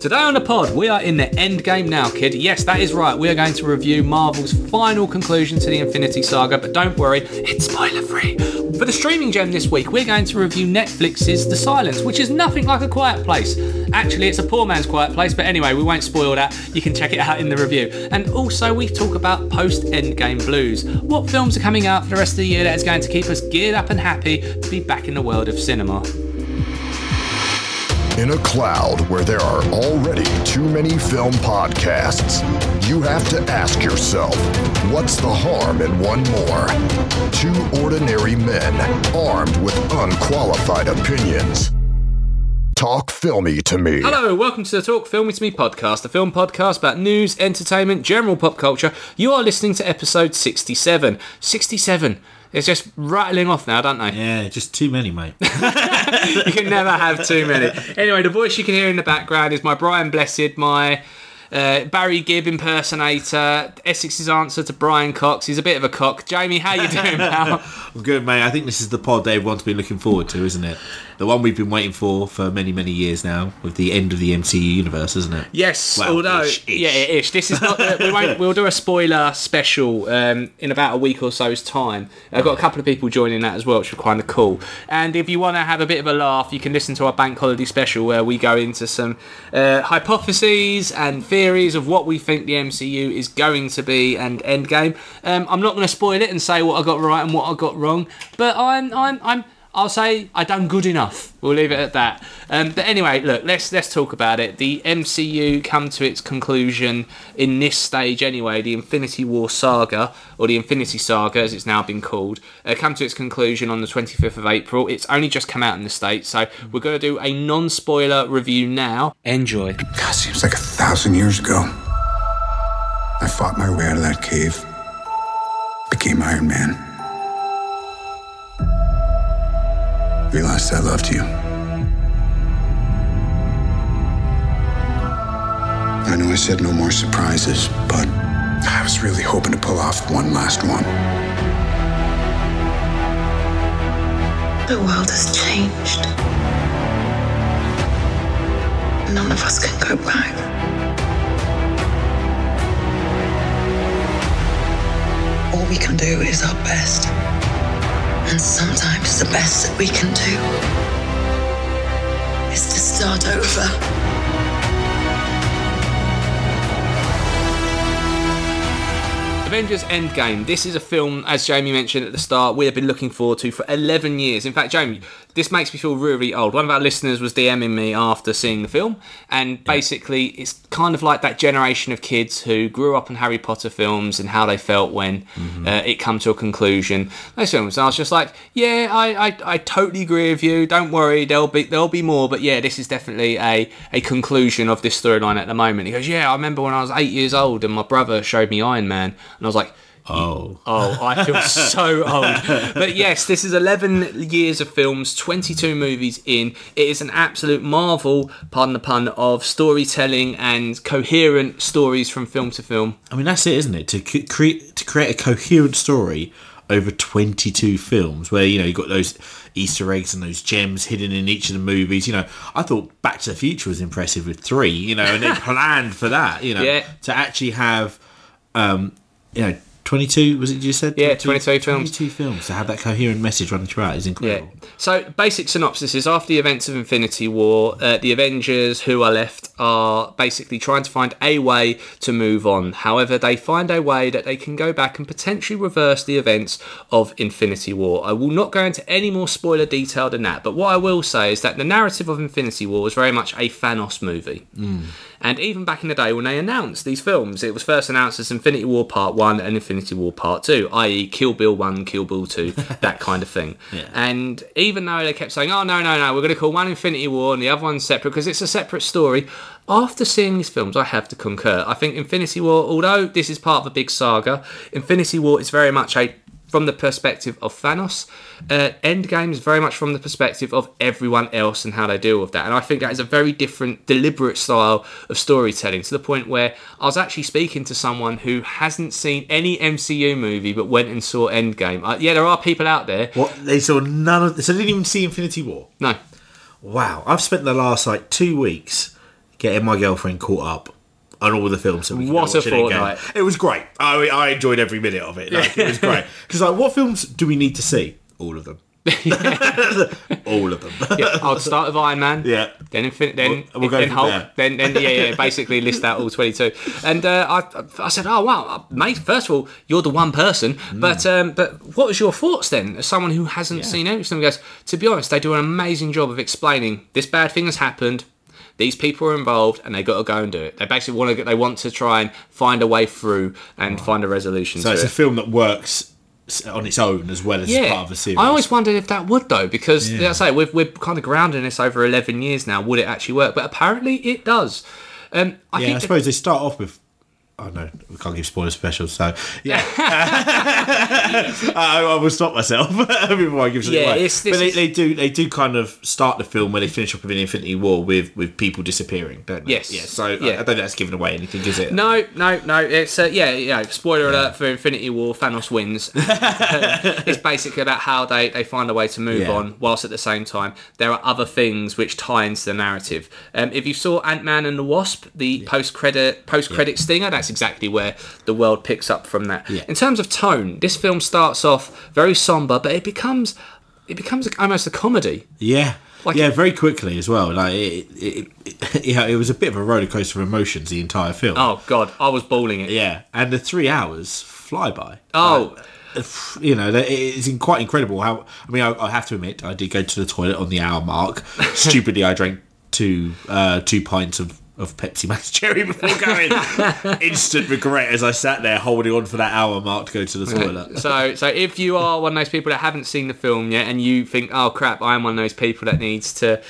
Today on the pod, we are in the end game now, kid. Yes, that is right. We are going to review Marvel's final conclusion to the Infinity Saga, but don't worry, it's spoiler-free. For the streaming gem this week, we're going to review Netflix's The Silence, which is nothing like A Quiet Place. Actually, it's a poor man's Quiet Place, but anyway, we won't spoil that. You can check it out in the review. And also, we talk about post-endgame blues. What films are coming out for the rest of the year that is going to keep us geared up and happy to be back in the world of cinema? In a cloud where there are already too many film podcasts, you have to ask yourself, what's the harm in one more? Two ordinary men armed with unqualified opinions. Talk Filmy to Me. Hello, welcome to the Talk Filmy to Me podcast, a film podcast about news, entertainment, general pop culture. You are listening to episode 67. 67. It's just rattling off now, don't they? Yeah, just too many, mate. You can never have too many. Anyway, the voice you can hear in the background is my Brian Blessed, my Barry Gibb impersonator, Essex's answer to Brian Cox. He's a bit of a cock. Jamie, how you doing, pal? I'm good, mate. I think this is the pod everyone's been looking forward to, isn't it? The one we've been waiting for many, many years now, with the end of the MCU universe, isn't it? Yes, well, although... Ish. Yeah, ish. This is not... We'll do a spoiler special in about a week or so's time. I've got a couple of people joining that as well, which is kind of cool. And if you want to have a bit of a laugh, you can listen to our bank holiday special where we go into some hypotheses and theories of what we think the MCU is going to be and Endgame. I'm not going to spoil it and say what I got right and what I got wrong, but I'll say I done good enough. We'll leave it at that. But anyway, look, let's talk about it. The MCU come to its conclusion in this stage anyway. The Infinity War saga, or the Infinity Saga as it's now been called, come to its conclusion on the 25th of April. It's only just come out in the States, so we're going to do a non-spoiler review now. Enjoy. God, seems like 1,000 years ago. I fought my way out of that cave. Became Iron Man. Realized I loved you. I know I said no more surprises, but I was really hoping to pull off one last one. The world has changed. None of us can go back. All we can do is our best. And sometimes the best that we can do is to start over. Avengers: Endgame. This is a film, as Jamie mentioned at the start, we have been looking forward to for 11 years. In fact, Jamie, this makes me feel really old. One of our listeners was DMing me after seeing the film, and basically it's kind of like that generation of kids who grew up on Harry Potter films and how they felt when it come to a conclusion. Those films, and I was just like, yeah, I totally agree with you. Don't worry, there'll be more, but yeah, this is definitely a conclusion of this storyline at the moment. He goes, yeah, I remember when I was 8 years old and my brother showed me Iron Man. And I was like, oh, I feel so old. But yes, this is 11 years of films, 22 movies in. It is an absolute marvel, pardon the pun, of storytelling and coherent stories from film to film. I mean, that's it, isn't it? To create a coherent story over 22 films, where, you know, you've got those Easter eggs and those gems hidden in each of the movies. You know, I thought Back to the Future was impressive with 3, you know, and they planned for that, you know, to actually have... 22, was it you said? Yeah, 22 films. 22 films to have that coherent message running throughout is incredible. Yeah. So, basic synopsis is after the events of Infinity War, the Avengers who are left are basically trying to find a way to move on. However, they find a way that they can go back and potentially reverse the events of Infinity War. I will not go into any more spoiler detail than that, but what I will say is that the narrative of Infinity War was very much a Thanos movie. Mm. And even back in the day when they announced these films, it was first announced as Infinity War Part 1 and Infinity War Part 2, i.e. Kill Bill 1, Kill Bill 2, that kind of thing. Yeah. And even though they kept saying, oh, no, we're going to call one Infinity War and the other one separate because it's a separate story, after seeing these films, I have to concur. I think Infinity War, although this is part of a big saga, Infinity War is very much from the perspective of Thanos. Endgame is very much from the perspective of everyone else and how they deal with that. And I think that is a very different, deliberate style of storytelling, to the point where I was actually speaking to someone who hasn't seen any MCU movie but went and saw Endgame. There are people out there. What? They saw none of this? So they didn't even see Infinity War? No. Wow. I've spent the last, 2 weeks getting my girlfriend caught up on all the films that we could watch in again. It was great. I enjoyed every minute of it. Like, it was great. Because like, what films do we need to see? All of them. All of them. Yeah, I'd start with Iron Man. Yeah. Then Hulk. Then basically list out all 22. And I said, oh wow, mate. First of all, you're the one person. But what was your thoughts then, as someone who hasn't seen it? Someone goes, to be honest, they do an amazing job of explaining this bad thing has happened. These people are involved, and they got to go and do it. They basically want to try and find a way through and find a resolution. So it's a film that works on its own as well as part of a series. I always wondered if that would, though, because as I say, we're kind of grounding this over 11 years now. Would it actually work? But apparently it does. I suppose they start off with... Oh, no, we can't give spoiler specials, so... Yeah. I will stop myself before I give it away. They do kind of start the film where they finish up with an Infinity War with people disappearing, don't they? Yes. Yeah, so I don't think that's giving away anything, is it? No. It's, spoiler alert for Infinity War, Thanos wins. It's basically about how they find a way to move on, whilst at the same time there are other things which tie into the narrative. If you saw Ant-Man and the Wasp, the post-credit stinger, that's exactly where the world picks up from that. In terms of tone, this film starts off very somber, but it becomes almost a comedy. Very quickly as well. Like it was a bit of a roller coaster of emotions, the entire film. Oh god, I was bawling it. And the 3 hours fly by. It's quite incredible how I have to admit, I did go to the toilet on the hour mark. Stupidly, I drank two pints of Pepsi Max Cherry before going. Instant regret as I sat there holding on for that hour mark to go to the toilet. So if you are one of those people that haven't seen the film yet and you think, oh crap, I'm one of those people that needs to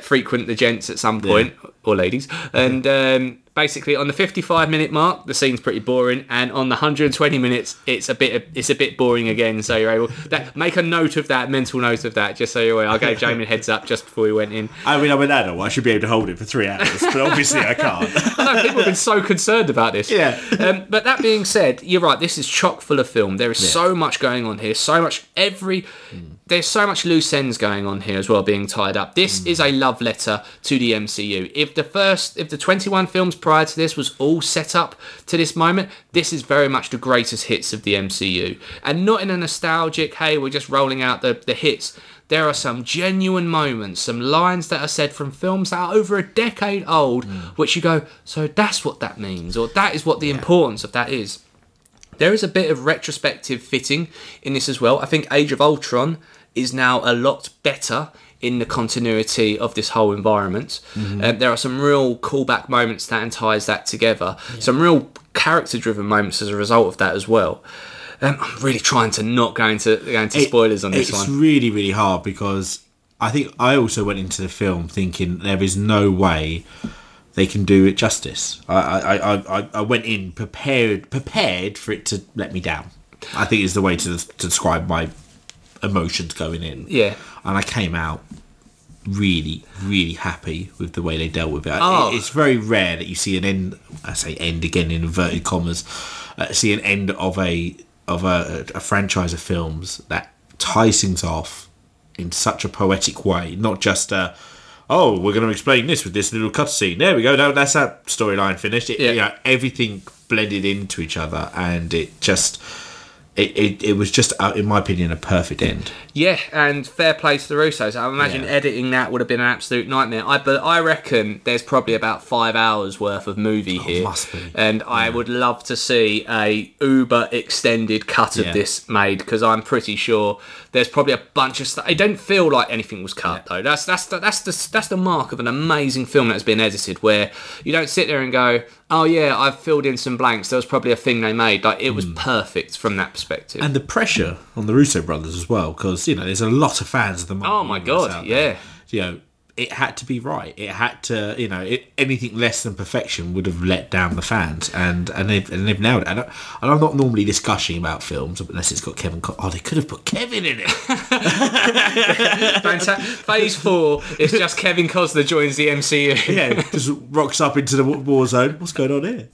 frequent the gents at some point, or ladies, and basically on the 55-minute mark the scene's pretty boring, and on the 120 minutes it's a bit boring again, so you're able to make a note of that, mental note of that, just so you're aware. I gave Jamie a heads up just before we went in. I mean, I'm an adult, I should be able to hold it for 3 hours, but obviously I can't. I know, people have been so concerned about this. But that being said, you're right, this is chock full of film. There is so much going on here, there's so much loose ends going on here as well, being tied up. This is a love letter to the MCU. If the 21 films prior to this was all set up to this moment, this is very much the greatest hits of the MCU. And not in a nostalgic, hey, we're just rolling out the hits. There are some genuine moments, some lines that are said from films that are over a decade old, which you go, so that's what that means, or that is what the importance of that is. There is a bit of retrospective fitting in this as well. I think Age of Ultron is now a lot better in the continuity of this whole environment. There are some real callback moments that ties that together. Some real character-driven moments as a result of that as well. I'm really trying to not go into spoilers on this one. It's really, really hard, because I think I also went into the film thinking there is no way they can do it justice. I went in prepared for it to let me down, I think is the way to describe my emotions going in. And I came out really, really happy with the way they dealt with it. It's very rare that you see an end. I say end again in inverted commas. See an end of a franchise of films that ties things off in such a poetic way. Not just we're going to explain this with this little cutscene. There we go. Now that's that storyline finished. Everything blended into each other, and it just. It was just, in my opinion, a perfect end. Yeah, and fair play to the Russos. I imagine editing that would have been an absolute nightmare. But I reckon there's probably about 5 hours worth of movie here. Must be. And I would love to see a uber extended cut of this made, because I'm pretty sure there's probably a bunch of stuff. It don't feel like anything was cut though. That's the mark of an amazing film that has been edited, where you don't sit there and go, oh yeah, I've filled in some blanks. There was probably a thing they made. Like it was perfect from that perspective. And the pressure on the Russo brothers as well, because there's a lot of fans of the Marvel. Oh my god, yeah. It had to be right. It had to, anything less than perfection would have let down the fans, and they've nailed it. And I'm not normally discussing about films unless it's got Kevin. They could have put Kevin in it. Phase 4 is just Kevin Costner joins the MCU. Just rocks up into the war zone. What's going on here?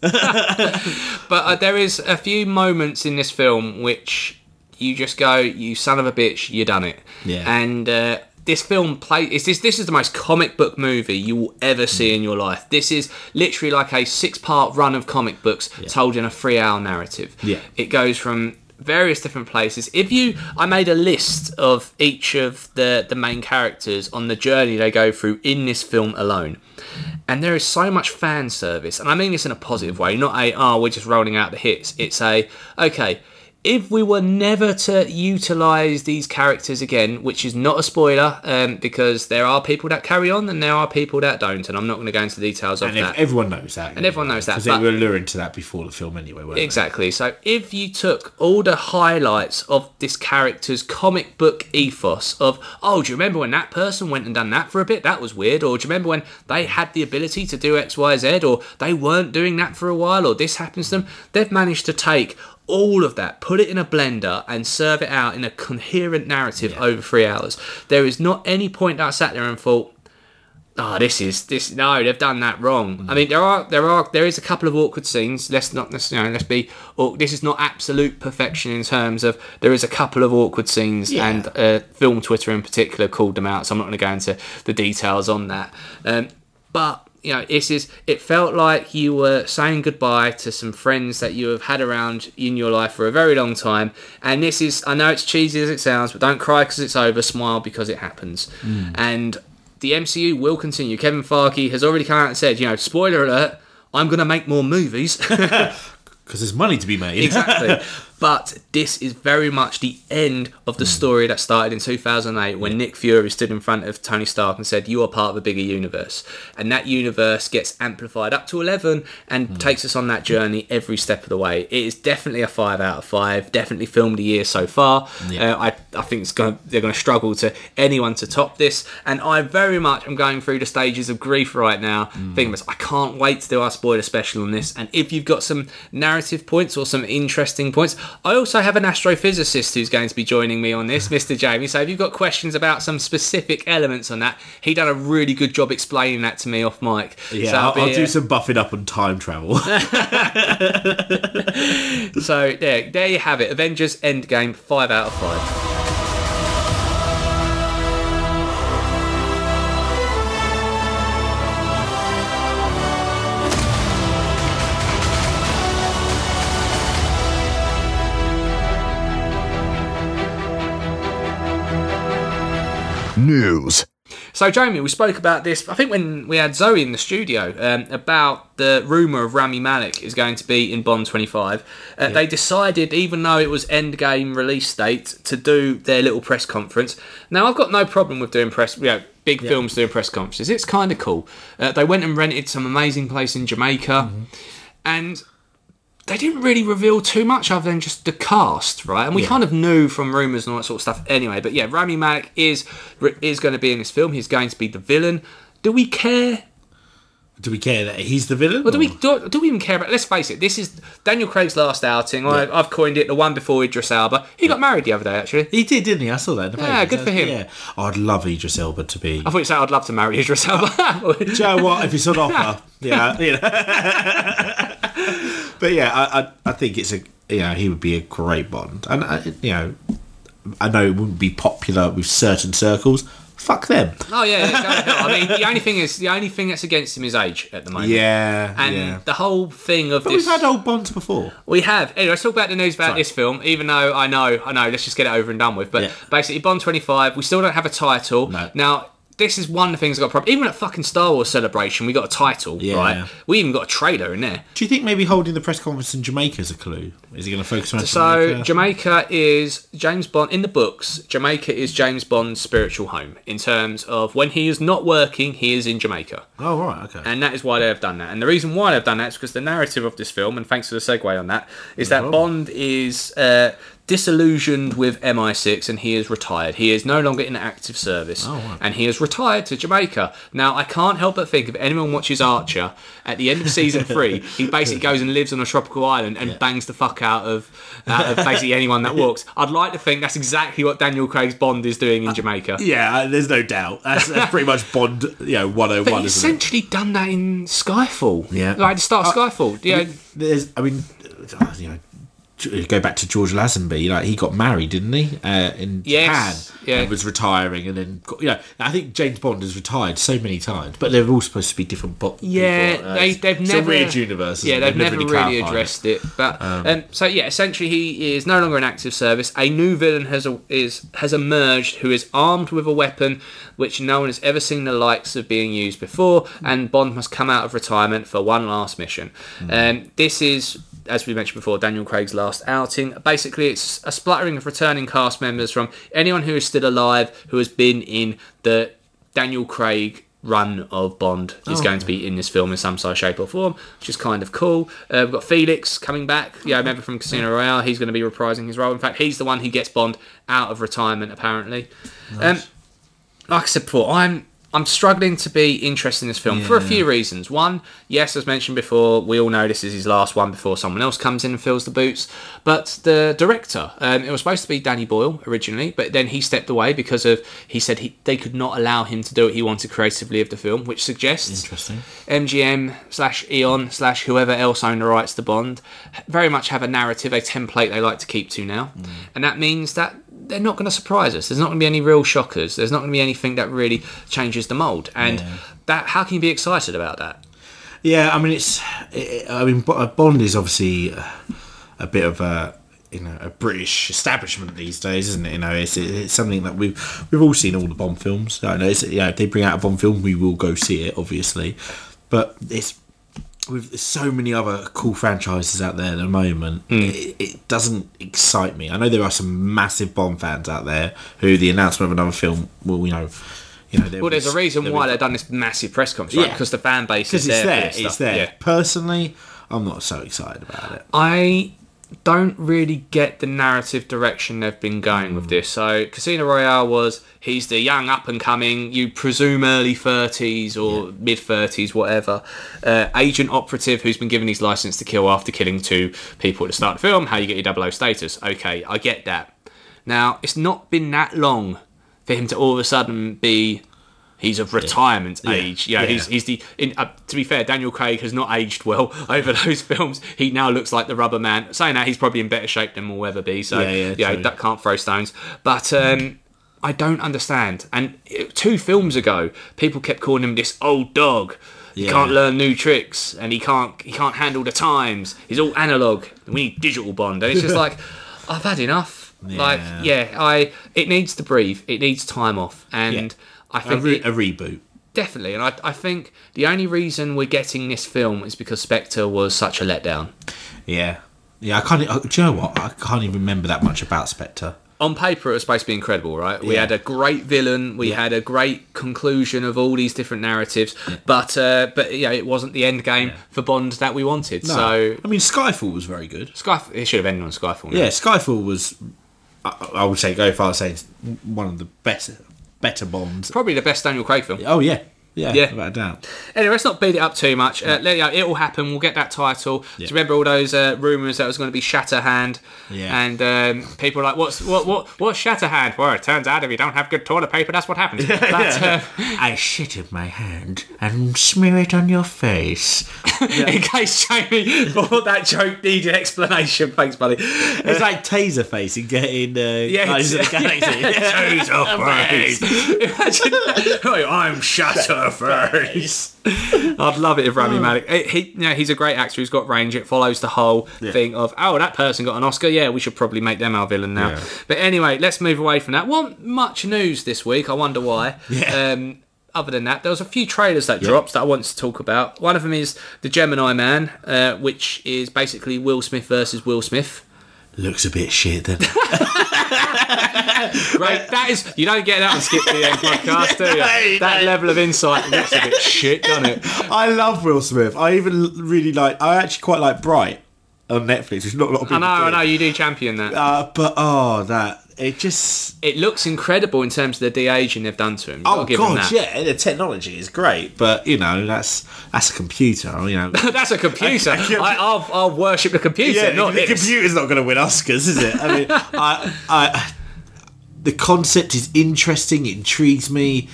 But there is a few moments in this film which you just go, you son of a bitch, you done it. And this film play is this is the most comic book movie you will ever see in your life. This is literally like a 6-part run of comic books told in a 3-hour narrative. Yeah. It goes from various different places. I made a list of each of the main characters on the journey they go through in this film alone. And there is so much fan service, and I mean this in a positive way, not a, oh, we're just rolling out the hits. It's a, okay, if we were never to utilise these characters again, which is not a spoiler, because there are people that carry on and there are people that don't, and I'm not going to go into the details of that. And everyone knows that. And everyone knows that. Because they were alluring to that before the film anyway, weren't they? Exactly. So if you took all the highlights of this character's comic book ethos of, oh, do you remember when that person went and done that for a bit? That was weird. Or do you remember when they had the ability to do X, Y, Z? Or they weren't doing that for a while? Or this happens to them? They've managed to take all of that, put it in a blender and serve it out in a coherent narrative over 3 hours. There is not any point that I sat there and thought, oh, this is no, they've done that wrong. I mean, there is a couple of awkward scenes. This is not absolute perfection in terms of there is a couple of awkward scenes, and film Twitter in particular called them out, so I'm not going to go into the details on that. But you know, it felt like you were saying goodbye to some friends that you have had around in your life for a very long time. And this is, I know it's cheesy as it sounds, but don't cry because it's over, smile because it happens. And the MCU will continue. Kevin Feige has already come out and said, you know, spoiler alert, I'm going to make more movies. Because there's money to be made. Exactly. But this is very much the end of the story that started in 2008 when Nick Fury stood in front of Tony Stark and said, you are part of a bigger universe. And that universe gets amplified up to 11 and takes us on that journey every step of the way. It is definitely a 5 out of 5. Definitely filmed a year so far. Yeah. I think they're going to struggle to anyone to top this. And I very much am going through the stages of grief right now. Thinking, I can't wait to do our spoiler special on this. And if you've got some narrative points or some interesting points... I also have an astrophysicist who's going to be joining me on this, Mr. Jamie. So if you've got questions about some specific elements on that, he done a really good job explaining that to me off mic. Yeah, so I'll do some buffing up on time travel. So there you have it. Avengers Endgame, 5 out of 5. News. So, Jamie, we spoke about this, I think, when we had Zoe in the studio, about the rumour of Rami Malek is going to be in Bond 25. They decided, even though it was Endgame release date, to do their little press conference. Now, I've got no problem with doing big films doing press conferences. It's kind of cool. They went and rented some amazing place in Jamaica, and they didn't really reveal too much other than just the cast, right? And we kind of knew from rumours and all that sort of stuff anyway. But yeah, Rami Malek is going to be in this film. He's going to be the villain. Do we care? Do we care that he's the villain? Or do we even care about... Let's face it, this is Daniel Craig's last outing. I've coined it the one before Idris Elba. He got married the other day, actually. He did, didn't he? I saw that in the paper. Yeah, good for him. Yeah. I'd love Idris Elba to be... I thought you said I'd love to marry Idris Elba. Do you know what? If he's on offer... Yeah, you know. But yeah, I think it's he would be a great Bond, and I know it wouldn't be popular with certain circles. Fuck them. Oh yeah. I mean, the only thing that's against him is age at the moment. Yeah, and the whole thing of. But this, we've had old Bonds before. We have. Anyway, let's talk about the news about this film. Even though I know. Let's just get it over and done with. But basically, Bond 25. We still don't have a title now. This is one of the things I got a problem. Even at fucking Star Wars Celebration, we got a title, right? We even got a trailer in there. Do you think maybe holding the press conference in Jamaica is a clue? Is it going to focus on Jamaica? So, Jamaica is James Bond... In the books, Jamaica is James Bond's spiritual home in terms of when he is not working, he is in Jamaica. Oh, right, okay. And that is why they have done that. And the reason why they've done that is because the narrative of this film, and thanks for the segue on that, is that Bond is... disillusioned with MI6 and he is retired. He is no longer in active service and he is retired to Jamaica. Now, I can't help but think if anyone watches Archer, at the end of season 3, he basically goes and lives on a tropical island and bangs the fuck out of basically anyone that walks. I'd like to think that's exactly what Daniel Craig's Bond is doing in Jamaica. Yeah, there's no doubt. That's pretty much Bond 101. But he's essentially done that in Skyfall. Yeah. Like the start of Skyfall. Yeah. I mean... go back to George Lazenby, like he got married, didn't he? In Japan, yeah. And was retiring, and then got, you know, I think James Bond has retired so many times, but they're all supposed to be different. They've never. It's a weird universe. Yeah, they've never really addressed it. But essentially, he is no longer in active service. A new villain has emerged who is armed with a weapon which no one has ever seen the likes of being used before, and Bond must come out of retirement for one last mission. This is, as we mentioned before, Daniel Craig's last outing. Basically, it's a spluttering of returning cast members from anyone who is still alive who has been in the Daniel Craig run of Bond is going to be in this film in some size, shape or form, which is kind of cool. We've got Felix coming back, remember from Casino Royale. He's going to be reprising his role. In fact, he's the one who gets Bond out of retirement, apparently. Nice. Like I said before, I'm struggling to be interested in this film for a few reasons. One, yes, as mentioned before, we all know this is his last one before someone else comes in and fills the boots. But the director, it was supposed to be Danny Boyle originally, but then he stepped away because of they could not allow him to do what he wanted creatively of the film, which suggests MGM/Eon/ whoever else owned the rights to Bond very much have a narrative, a template they like to keep to now. And that means that they're not going to surprise us. There's not going to be any real shockers. There's not going to be anything that really changes the mould. And that, how can you be excited about that? Yeah, I mean, Bond is obviously a bit of a British establishment these days, isn't it? You know, it's something that we've all seen all the Bond films. I know, if they bring out a Bond film, we will go see it, obviously. But there's so many other cool franchises out there at the moment, it doesn't excite me. I know there are some massive Bond fans out there who the announcement of another film will, there's a reason why they've done this massive press conference, right? Because the fan base is there. It's there. Yeah. Personally, I'm not so excited about it. I don't really get the narrative direction they've been going with this. So Casino Royale was, he's the young up and coming, you presume early 30s or mid 30s, whatever, agent operative who's been given his license to kill after killing two people at the start of the film. How you get your 00 status? Okay, I get that. Now, it's not been that long for him to all of a sudden be... He's of retirement age. Yeah, he's the. To be fair, Daniel Craig has not aged well over those films. He now looks like the Rubber Man. Saying that, he's probably in better shape than we'll ever be. So that can't throw stones. But I don't understand. And 2 films ago, people kept calling him this old dog. He can't learn new tricks, and he can't handle the times. He's all analog. We need digital Bond, and it's just like, I've had enough. Yeah. It needs to breathe. It needs time off, and. I think a reboot. Definitely. And I think the only reason we're getting this film is because Spectre was such a letdown. Yeah. Yeah, do you know what? I can't even remember that much about Spectre. On paper, it was supposed to be incredible, right? We had a great villain. We had a great conclusion of all these different narratives. Yeah. But it wasn't the end game for Bond that we wanted. No. So I mean, Skyfall was very good. Skyfall, it should have ended on Skyfall. Now. Yeah, Skyfall was, I would say, go far saying, one of the best... Better Bond. Probably the best Daniel Craig film. Oh, yeah. Yeah, without a doubt. Anyway, let's not beat it up too much. It will happen. We'll get that title. Yeah. So remember all those rumours that it was going to be Shatterhand? Yeah. And people are like, what's Shatterhand? Well, it turns out if you don't have good toilet paper, that's what happens. I shit in my hand and smear it on your face. Yeah. In case Jamie thought that joke needed explanation. Thanks, buddy. It's like Taser Face in getting... Taser the Galaxy. Taser Face. Imagine, I'm Shatterhand. Face. I'd love it if Rami Malek. He's a great actor. He's got range. It follows the whole thing of that person got an Oscar. Yeah, we should probably make them our villain now. Yeah. But anyway, let's move away from that. Wasn't much news this week. I wonder why. Yeah. Other than that, there was a few trailers that dropped that I wanted to talk about. One of them is The Gemini Man, which is basically Will Smith versus Will Smith. Looks a bit shit then. Right, that is, you don't get that on Skip the End podcast, do you? That level of insight looks a bit shit, doesn't it? I love Will Smith. I actually quite like Bright on Netflix, which not a lot of people I know, you do champion that. It looks incredible in terms of the de-aging they've done to him. The technology is great, but that's a computer. That's a computer. I'll worship the computer. Yeah, not the computer's not going to win Oscars, is it? I mean, the concept is interesting, intrigues me.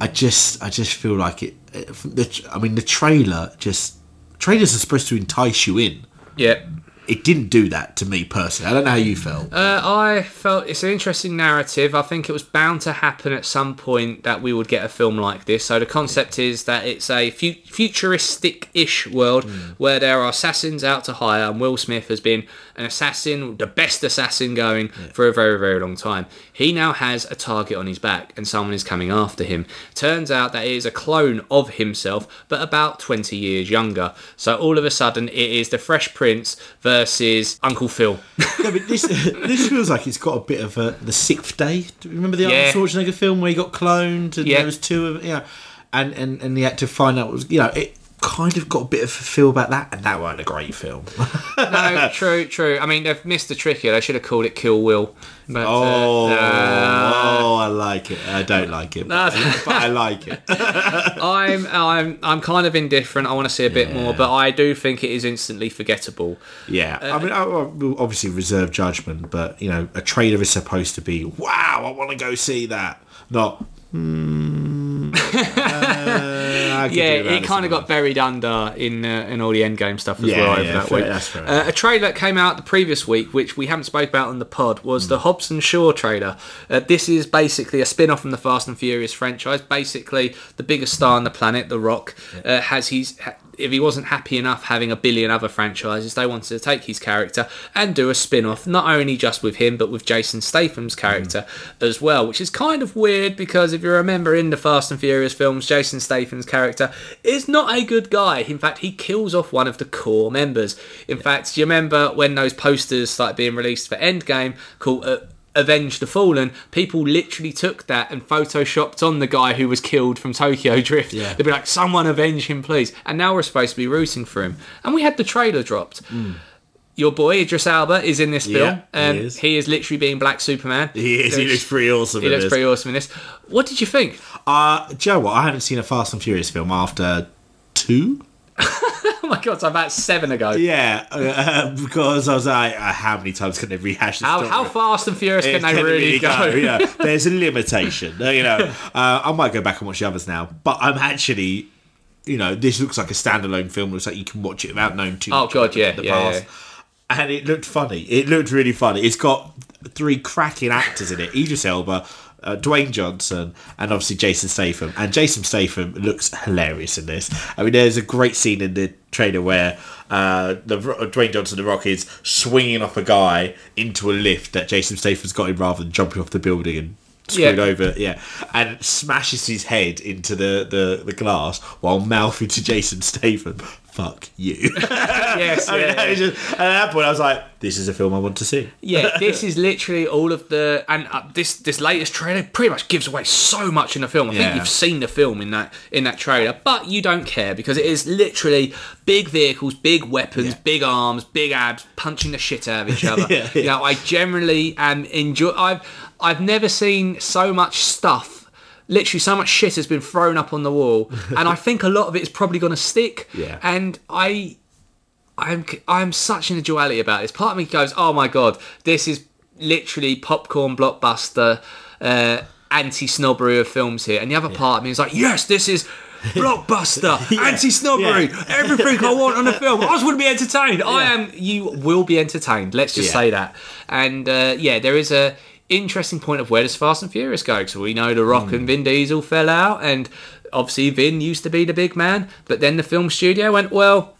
I just feel like it. The trailers are supposed to entice you in. Yeah. It didn't do that to me personally. I don't know how you felt. I felt it's an interesting narrative. I think it was bound to happen at some point that we would get a film like this. So the concept is that it's a futuristic-ish world where there are assassins out to hire, and Will Smith has been an assassin, the best assassin going for a very, very long time. He now has a target on his back, and someone is coming after him. Turns out that it is a clone of himself, but about 20 years younger. So all of a sudden, it is the Fresh Prince versus Uncle Phil. No, but this feels like it's got a bit of the Sixth Day. Do you remember the Arnold Schwarzenegger film where he got cloned and there was two of and the actor find out was it kind of got a bit of a feel about that, and that weren't a great film. No, true. I mean, they've missed the trick here. They should have called it Kill Will. But, I like it. I don't like it, but I like it. I'm kind of indifferent. I want to see a bit more, but I do think it is instantly forgettable. Yeah, I mean, I will obviously reserve judgment, but a trailer is supposed to be wow. I want to go see that. Not. It kind of got buried under in all the Endgame stuff as well over that week. That's fair. A trailer that came out the previous week, which we haven't spoke about on the pod, was the Hobbs and Shaw trailer. This is basically a spin-off from the Fast and Furious franchise. Basically, the biggest star on the planet, The Rock, has his... if he wasn't happy enough having a billion other franchises, they wanted to take his character and do a spin-off, not only just with him, but with Jason Statham's character as well, which is kind of weird because if you remember in the Fast and Furious films, Jason Statham's character is not a good guy. In fact, he kills off one of the core members. In fact, do you remember when those posters started being released for Endgame called... Avenge the Fallen, people literally took that and photoshopped on the guy who was killed from Tokyo Drift. Yeah. They'd be like, someone avenge him, please. And now we're supposed to be rooting for him. And we had the trailer dropped. Your boy, Idris Elba, is in this film. He is literally being Black Superman. He is. He looks pretty awesome in this. What did you think? Do you know what? I haven't seen a Fast and Furious film after 2. Oh my god, so about 7 ago. Yeah, because I was like, how many times can they rehash this story? How fast and furious can they really go? There's a limitation. I might go back and watch the others now, but I'm actually, this looks like a standalone film. It looks like you can watch it without knowing too much about the past. Yeah. And it looked funny. It looked really funny. It's got 3 cracking actors in it. Idris Elba, Dwayne Johnson, and obviously Jason Statham. And Jason Statham looks hilarious in this. I mean, there's a great scene in the trailer where Dwayne Johnson, The Rock, is swinging off a guy into a lift that Jason Statham's got him rather than jumping off the building and screwed over. Yeah, and smashes his head into the glass while mouthing to Jason Statham, fuck you. At that point I was like, this is a film I want to see. This is literally all of the, and this latest trailer pretty much gives away so much in the film. I think you've seen the film in that trailer, but you don't care because it is literally big vehicles, big weapons, big arms, big abs, punching the shit out of each other. I generally enjoy. I've never seen so much stuff. Literally so much shit has been thrown up on the wall, and I think a lot of it is probably going to stick. Yeah. And I'm such in a duality about this. Part of me goes, oh my god, this is literally popcorn blockbuster anti-snobbery of films here. And the other part of me is like, yes, this is blockbuster anti-snobbery. Everything I want on a film. I just want to be entertained. You will be entertained. Let's just say that. And there is a interesting point of where does Fast and Furious go? Because we know The Rock and Vin Diesel fell out, and obviously Vin used to be the big man, but then the film studio went, well,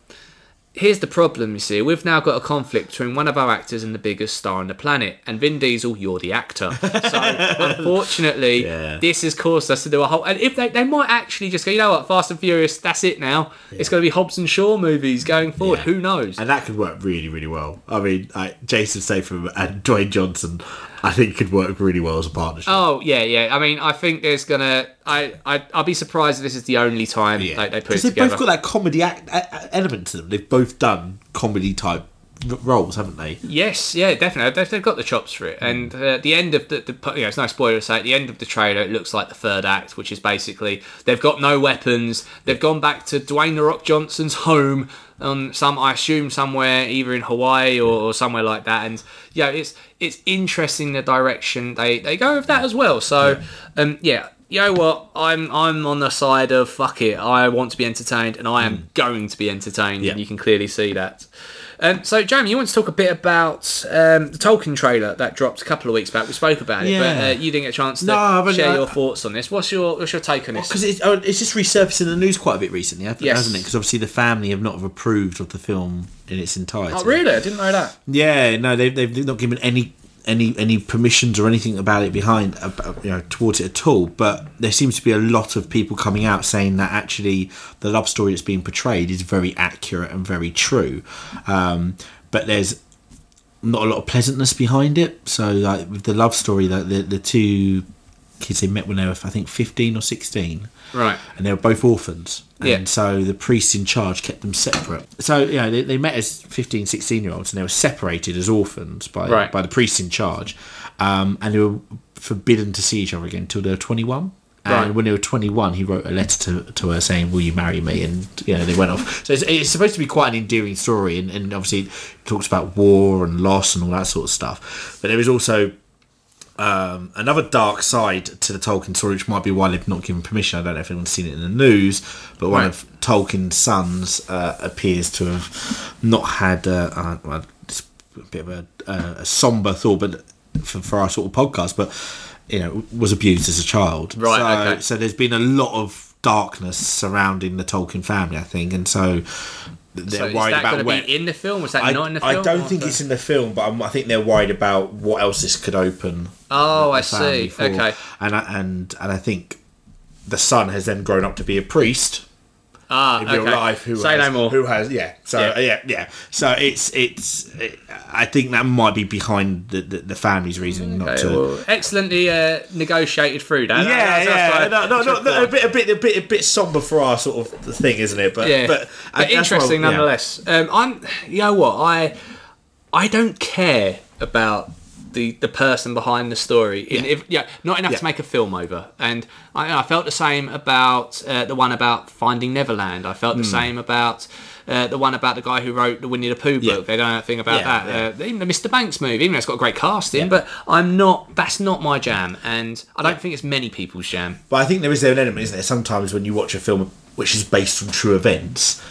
here's the problem, you see. We've now got a conflict between one of our actors and the biggest star on the planet. And Vin Diesel, you're the actor. So, unfortunately, this has caused us to do a whole... And if they might actually just go, you know what, Fast and Furious, that's it now. Yeah. It's going to be Hobbs and Shaw movies going forward. Yeah. Who knows? And that could work really, really well. I mean, Jason Statham and Dwayne Johnson, I think, could work really well as a partnership. Oh, yeah. I mean, I think there's going to... I'll be surprised if this is the only time they put it together. Because they've both got that comedy element to them. They've both done comedy-type roles, haven't they? Yes, yeah, definitely. They've got the chops for it. And at the end of it's no spoiler to say, at the end of the trailer, it looks like the third act, which is basically they've got no weapons. They've gone back to Dwayne "The Rock" Johnson's home, I assume somewhere either in Hawaii or somewhere like that. And it's interesting the direction they go with that as well. So, you know what, I'm on the side of fuck it, I want to be entertained, and I am going to be entertained, and you can clearly see that. So, Jamie, you want to talk a bit about the Tolkien trailer that dropped a couple of weeks back. We spoke about it, but you didn't get a chance to share your thoughts on this. What's your take on this? Because it's just resurfaced in the news quite a bit recently, hasn't it? Because obviously the family have not approved of the film in its entirety. Oh, really? I didn't know that. Yeah, no, they've not given any permissions or anything about it towards it at all. But there seems to be a lot of people coming out saying that actually the love story that's being portrayed is very accurate and very true. But there's not a lot of pleasantness behind it. So like with the love story, the two kids, they met when they were, I think, 15 or 16. Right. And they were both orphans. And so the priest in charge kept them separate. So, you know, they met as 15, 16-year-olds, and they were separated as orphans by the priest in charge. And they were forbidden to see each other again until they were 21. And when they were 21, he wrote a letter to her saying, "Will you marry me?" And, you know, they went off. So it's supposed to be quite an endearing story. And obviously it talks about war and loss and all that sort of stuff. But there is also... another dark side to the Tolkien story, which might be why they've not given permission. I don't know if anyone's seen it in the news, but one of Tolkien's sons appears to have not had a bit of a somber thought, but for our sort of podcast, but you know, was abused as a child. Right. So, okay. So there's been a lot of darkness surrounding the Tolkien family, I think, and so. They're worried about going to be in the film? Was that not in the film? I don't think it's in the film, but I think they're worried about what else this could open. Oh, I see. Okay. And I think the son has then grown up to be a priest in real life. Say no more. Who has? Yeah. So yeah. So it's I think that might be behind the family's reason not to. Well, excellently negotiated through that. Yeah. A bit somber for our sort of thing, isn't it? But interesting nonetheless. Yeah. You know what? I don't care about the person behind the story. Not enough to make a film over. And I felt the same about the one about Finding Neverland. I felt the same about the one about the guy who wrote the Winnie the Pooh book. They don't know anything about that. Even the Mr. Banks movie, even though it's got a great casting, but that's not my jam. And I don't think it's many people's jam. But I think there is an element, isn't there? Sometimes when you watch a film which is based on true events,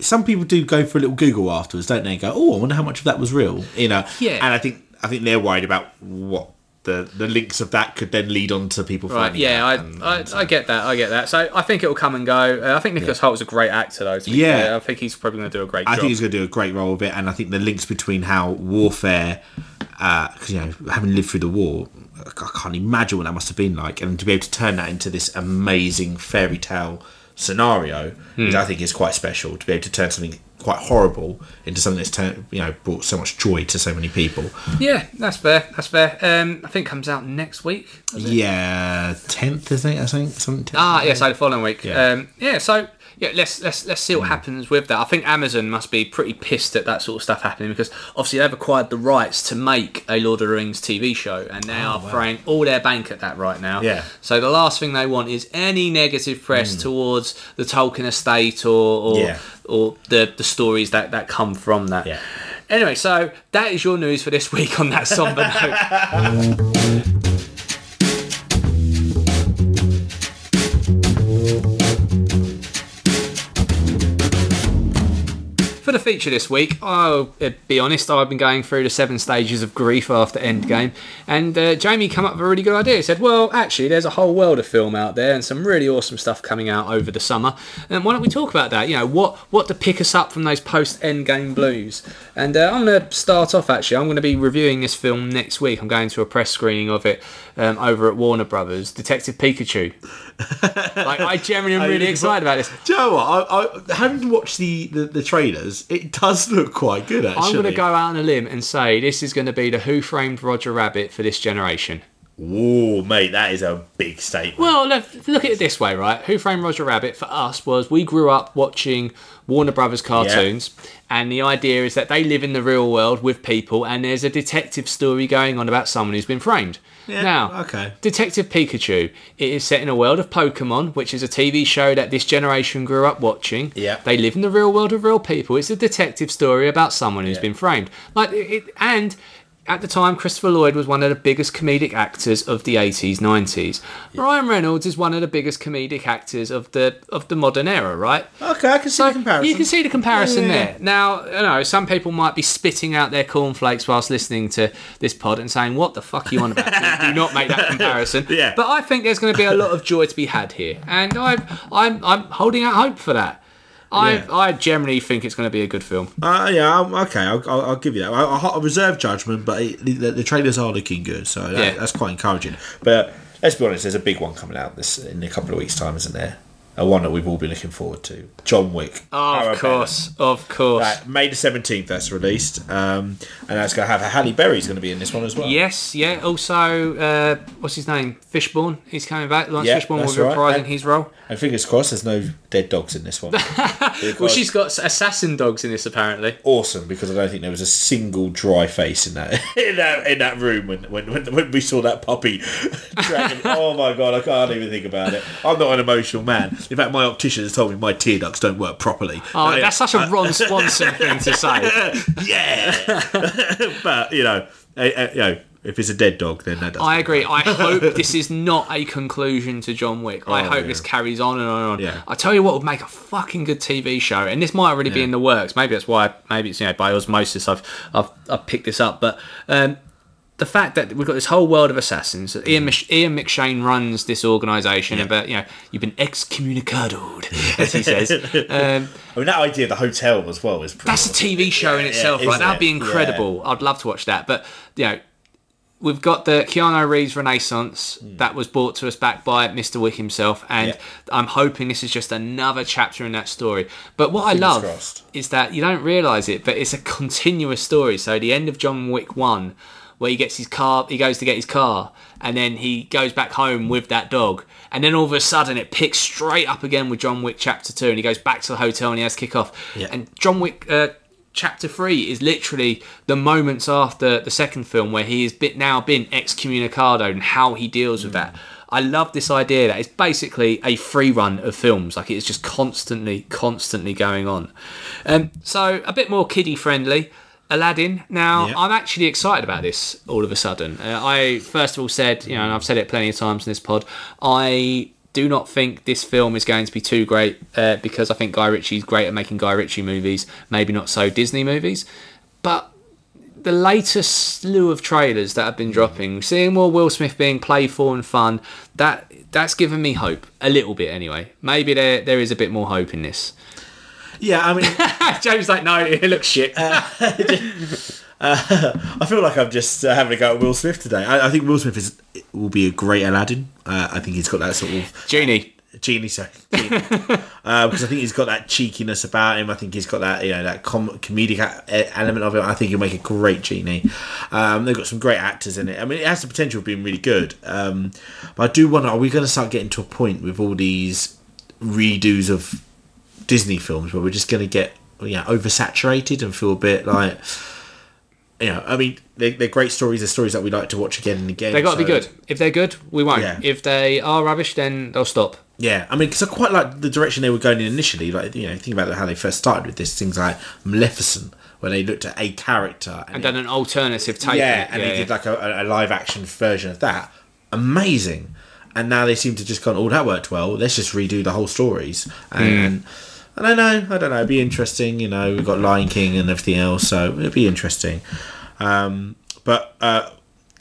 some people do go for a little Google afterwards, don't they? And go, oh, I wonder how much of that was real. You know? Yeah. And I think they're worried about what the links of that could then lead on to people finding out. Yeah, I get that. So I think it'll come and go. I think Nicholas Holt's a great actor, though. I think he's probably going to do a great job. I think he's going to do a great role of it, and I think the links between how warfare... Because, you know, having lived through the war, I can't imagine what that must have been like, and to be able to turn that into this amazing fairy tale scenario, which I think is quite special, to be able to turn something quite horrible into something that's brought so much joy to so many people. Yeah, that's fair. I think it comes out next week. Yeah, 10th, I think. So the following week. Let's see what happens with that. I think Amazon must be pretty pissed at that sort of stuff happening, because obviously they've acquired the rights to make a Lord of the Rings TV show, and they are throwing all their bank at that right now. Yeah. So the last thing they want is any negative press towards the Tolkien estate or the stories that come from that. Yeah. Anyway, so that is your news for this week on that somber note. For the feature this week, I'll be honest, I've been going through the 7 stages of grief after Endgame, and Jamie came up with a really good idea. He said, well, actually, there's a whole world of film out there and some really awesome stuff coming out over the summer, and why don't we talk about that? You know, what to pick us up from those post-Endgame blues. And I'm going to start off, actually. I'm going to be reviewing this film next week. I'm going to a press screening of it over at Warner Brothers. Detective Pikachu. I generally am really excited about this. Do you know what? I haven't watched the trailers. It does look quite good, actually. I'm going to go out on a limb and say this is going to be the Who Framed Roger Rabbit for this generation. Ooh, mate, that is a big statement. Well, look at it this way, right? Who Framed Roger Rabbit for us was we grew up watching Warner Brothers cartoons, and the idea is that they live in the real world with people, and there's a detective story going on about someone who's been framed. Yeah, now, Detective Pikachu, it is set in a world of Pokemon, which is a TV show that this generation grew up watching. Yeah. They live in the real world of real people. It's a detective story about someone who's been framed. At the time, Christopher Lloyd was one of the biggest comedic actors of the 80s, 90s. Yeah. Ryan Reynolds is one of the biggest comedic actors of the modern era, right? Okay, I can see the comparison. You can see the comparison there. Now, you know, some people might be spitting out their cornflakes whilst listening to this pod and saying, what the fuck are you on about? Do not make that comparison. Yeah. But I think there's going to be a lot of joy to be had here. And I'm holding out hope for that. I generally think it's going to be a good film. I'll give you that. I'll reserve judgment, but the trailers are looking good, so that's quite encouraging. But let's be honest, there's a big one coming out in a couple of weeks' time, isn't there? A one that we've all been looking forward to. John Wick. Oh, of course. May the 17th that's released. And that's going to have Halle Berry's going to be in this one as well. Yes, yeah. Also, what's his name? Fishburne. He's coming back. Lance Fishburne will be reprising his role. And fingers crossed there's no dead dogs in this one. Well, she's got assassin dogs in this, apparently. Awesome, because I don't think there was a single dry face in that in that room when we saw that puppy dragging. Oh my God, I can't even think about it. I'm not an emotional man. In fact, my optician has told me my tear ducts don't work properly. Oh, that's such a Ron Swanson thing to say. Yeah, but you know, if it's a dead dog, then that doesn't. I agree. Right. I hope this is not a conclusion to John Wick. I hope this carries on and on and on. Yeah. I tell you what would make a fucking good TV show, and this might already be in the works. Maybe that's why. Maybe it's by osmosis I've picked this up, but. The fact that we've got this whole world of assassins. Ian McShane runs this organisation, but you've been excommunicadoed, as he says. I mean, that idea of the hotel as well is pretty. That's a TV show in itself, right? That'd be incredible. Yeah. I'd love to watch that. But we've got the Keanu Reeves Renaissance that was brought to us back by Mr. Wick himself, and I'm hoping this is just another chapter in that story. But what I love is that you don't realise it, but it's a continuous story. So the end of John Wick 1. Where he gets his car, he goes to get his car, and then he goes back home with that dog. And then all of a sudden it picks straight up again with John Wick Chapter 2, and he goes back to the hotel and he has to kick off. Yeah. And John Wick Chapter 3 is literally the moments after the second film where he has now been excommunicadoed and how he deals with that. I love this idea that it's basically a free run of films. Like, it's just constantly going on. So a bit more kiddie friendly. Aladdin. Now, I'm actually excited about this all of a sudden. I first of all said, and I've said it plenty of times in this pod, I do not think this film is going to be too great because I think Guy Ritchie's great at making Guy Ritchie movies, maybe not so Disney movies. But the latest slew of trailers that have been dropping, seeing more Will Smith being playful and fun, that's given me hope. A little bit anyway. Maybe there is a bit more hope in this. Yeah, I mean... James like, no, it looks shit. I feel like I'm just having a go at Will Smith today. I think Will Smith will be a great Aladdin. I think he's got that sort of... Genie. Because I think he's got that cheekiness about him. I think he's got that that comedic element of it. I think he'll make a great Genie. They've got some great actors in it. I mean, it has the potential of being really good. But I do wonder, are we going to start getting to a point with all these redos of... Disney films where we're just going to get oversaturated and feel a bit like I mean they're great stories. They're stories that we like to watch again and again. They've got to be good. If they're good, we won't. If they are rubbish, then they'll stop. I mean, because I quite like the direction they were going in initially, like think about how they first started with this, things like Maleficent, where they looked at a character and done an alternative take. They did like a live action version of that. Amazing. And now they seem to just gone, that worked well, let's just redo the whole stories. And I don't know. It'd be interesting. We've got Lion King and everything else, so it'd be interesting. But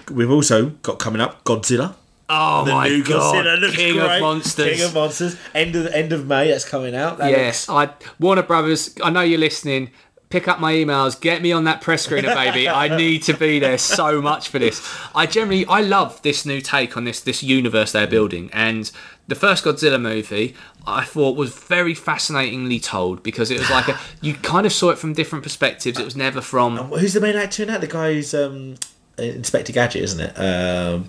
we've also got coming up Godzilla. Oh the my new God! Godzilla looks King great. Of Monsters. King of Monsters. End of May. That's coming out. Warner Brothers. I know you're listening. Pick up my emails. Get me on that press screener, baby. I need to be there so much for this. I love this new take on this universe they're building. And the first Godzilla movie, I thought, was very fascinatingly told, because it was like you kind of saw it from different perspectives. It was never from... Who's the main actor in that? The guy who's... Inspector Gadget, isn't it?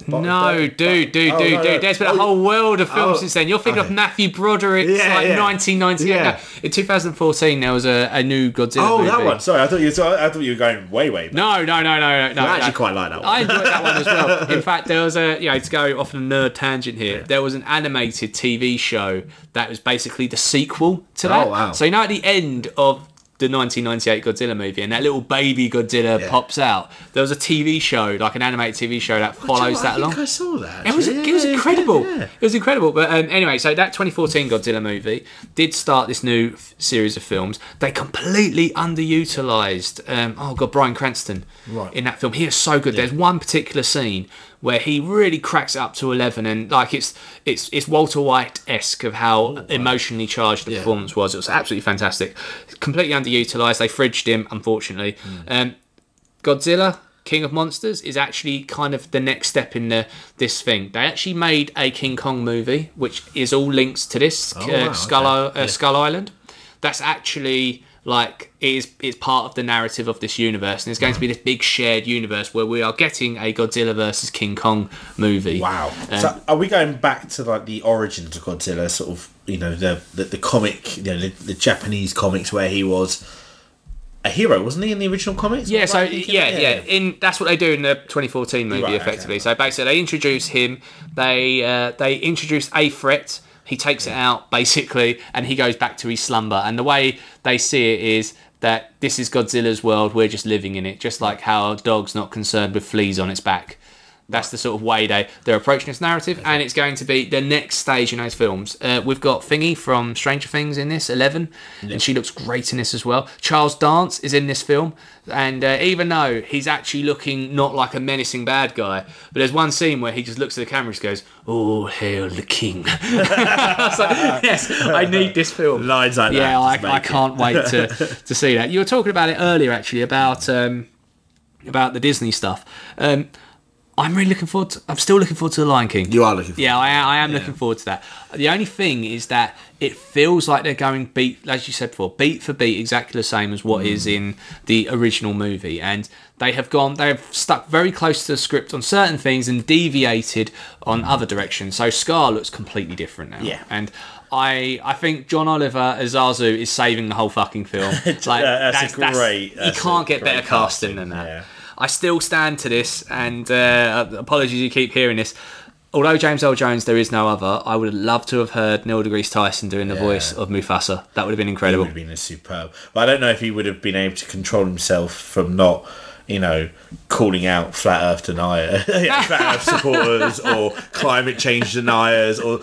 No. There's been a whole world of films since then. You're thinking of Matthew Broderick's 1998. Yeah. No, in 2014, there was a new Godzilla movie. Oh, that one. Sorry, I thought you were going way back. No. I actually quite like that one. I enjoyed that one as well. In fact, there was to go off on a nerd tangent here, there was an animated TV show that was basically the sequel to that. Oh, wow. So, at the end of the 1998 Godzilla movie, and that little baby Godzilla pops out. There was a TV show, like an animated TV show, that follows that along. I think I saw that. It was incredible. Yeah. It was incredible. But anyway, so that 2014 Godzilla movie did start this new series of films. They completely underutilised, Bryan Cranston in that film. He is so good. Yeah. There's one particular scene where he really cracks it up to 11, and like it's Walter White-esque of how emotionally charged the performance was. It was absolutely fantastic. Completely underutilised. They fridged him, unfortunately. Godzilla, King of Monsters, is actually kind of the next step in this thing. They actually made a King Kong movie, which is all linked to this, Skull Island. That's actually... like it's part of the narrative of this universe, and there's going to be this big shared universe where we are getting a Godzilla versus King Kong movie. Wow! So are we going back to like the origins of Godzilla, sort of, you know, the comic, you know, the Japanese comics where he was a hero, wasn't he, in the original comics? Yeah. So in that's what they do in the 2014 movie, effectively. Okay. So basically, they introduce him. They introduce a threat. He takes it out, basically, and he goes back to his slumber. And the way they see it is that this is Godzilla's world. We're just living in it, just like how a dog's not concerned with fleas on its back. That's the sort of way they're approaching this narrative, and it's going to be the next stage in those films. We've got Thingy from Stranger Things in this, Eleven, and she looks great in this as well. Charles Dance is in this film, and even though he's actually looking not like a menacing bad guy, but there's one scene where he just looks at the camera and just goes, "All hail the king." I was like, yes, I need this film. Lines like that. Yeah, I can't wait to see that. You were talking about it earlier, actually, about the Disney stuff. I'm still looking forward to The Lion King. You are looking forward to it. Yeah, I am looking forward to that. The only thing is that it feels like they're going beat, as you said before, beat for beat, exactly the same as what is in the original movie. And they have stuck very close to the script on certain things and deviated on other directions. So Scar looks completely different now. Yeah. And I think John Oliver as Zazu is saving the whole fucking film. You can't get better casting than that. Yeah. I still stand to this, and apologies you keep hearing this. Although James Earl Jones, there is no other. I would have loved to have heard Neil deGrasse Tyson doing the voice of Mufasa. That would have been incredible. It would have been superb. But I don't know if he would have been able to control himself from not, you know, calling out flat Earth deniers, flat Earth supporters, or climate change deniers, or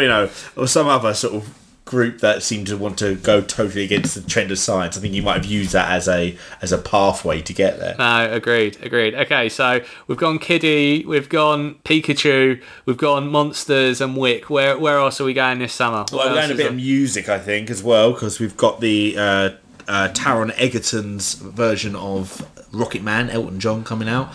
you know, or some other sort of group that seemed to want to go totally against the trend of science. I think you might have used that as a pathway to get there. No, agreed. Okay, so we've gone Kiddie, we've gone Pikachu, we've gone Monsters and Wick. Where else are we going this summer? Well, we're going a bit of music, I think, as well, because we've got the Taron Egerton's version of Rocket Man, Elton John, coming out.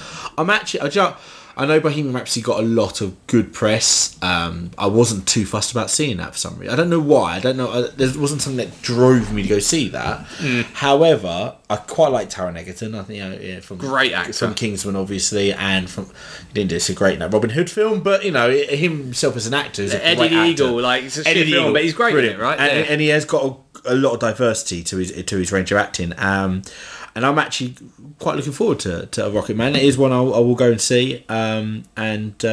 I know Bohemian Rhapsody got a lot of good press. I wasn't too fussed about seeing that for some reason. I don't know why. There wasn't something that drove me to go see that. Mm. However, I quite like Taron Egerton. I think from great actor from Kingsman, obviously, and from he didn't do a great Robin Hood film, but you know himself as an actor is a great actor. Eagle, like it's a shit Eagle, film, but he's great in it, right? And he has got a lot of diversity to his range of acting. And I'm actually quite looking forward to Rocket Man. It is one I will go and see. Elton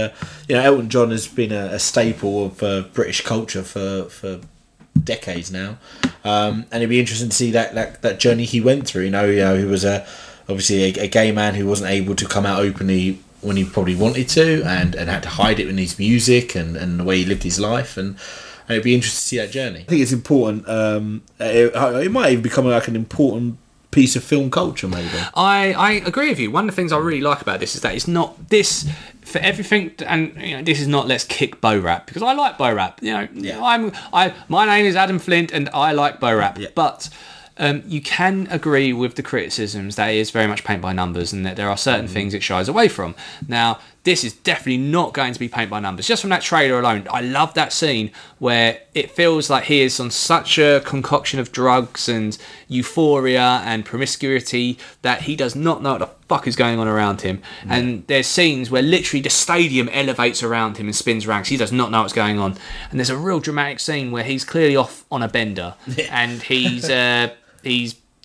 John has been a staple of British culture for decades now. And it'd be interesting to see that journey he went through. You know, he was obviously a gay man who wasn't able to come out openly when he probably wanted to, and had to hide it in his music and the way he lived his life. And it'd be interesting to see that journey. I think it's important. It might even become like an important piece of film culture, maybe. I agree with you. One of the things I really like about this is that it's not this for everything, and you know, this is not let's kick Bo Rap, because I like Bo Rap. You know, my name is Adam Flint, and I like Bo Rap, but. You can agree with the criticisms that it is very much paint by numbers, and that there are certain things it shies away from. Now, this is definitely not going to be paint by numbers. Just from that trailer alone, I love that scene where it feels like he is on such a concoction of drugs and euphoria and promiscuity that he does not know what the fuck is going on around him. Mm. And there's scenes where literally the stadium elevates around him and spins around because he does not know what's going on. And there's a real dramatic scene where he's clearly off on a bender and he's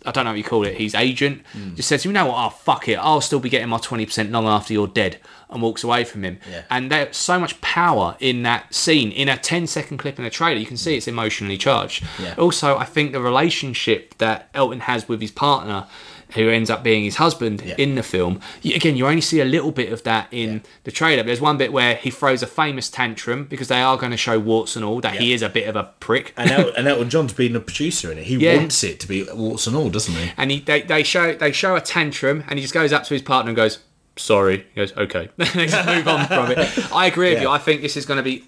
I don't know what you call it, his agent, just said to him, you know what, oh, fuck it, I'll still be getting my 20% long after you're dead, and walks away from him. Yeah. And there's so much power in that scene. In a 10-second clip in the trailer, you can see it's emotionally charged. Yeah. Also, I think the relationship that Elton has with his partner, who ends up being his husband in the film. Again, you only see a little bit of that in the trailer. But there's one bit where he throws a famous tantrum because they are going to show warts and all, that he is a bit of a prick. And Elton John's being a producer in it. He wants it to be warts and all, doesn't he? And they show a tantrum, and he just goes up to his partner and goes, sorry. He goes, okay. And they just move on from it. I agree with you. I think this is going to be...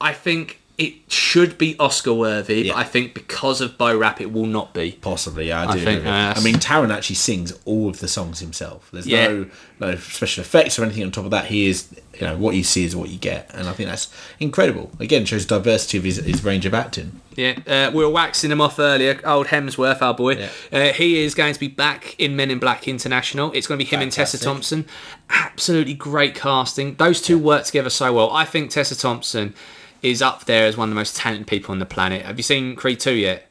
I think... It should be Oscar-worthy, but I think because of Bo Rapp, it will not be. Possibly, yeah, I do. Think, I mean, Taron actually sings all of the songs himself. There's no special effects or anything on top of that. He is, you know, what you see is what you get, and I think that's incredible. Again, shows diversity of his range of acting. Yeah, we were waxing him off earlier. Old Hemsworth, our boy. Yeah. He is going to be back in Men in Black International. It's going to be him and Tessa Thompson. Absolutely great casting. Those two work together so well. I think Tessa Thompson is up there as one of the most talented people on the planet. Have you seen Creed 2 yet?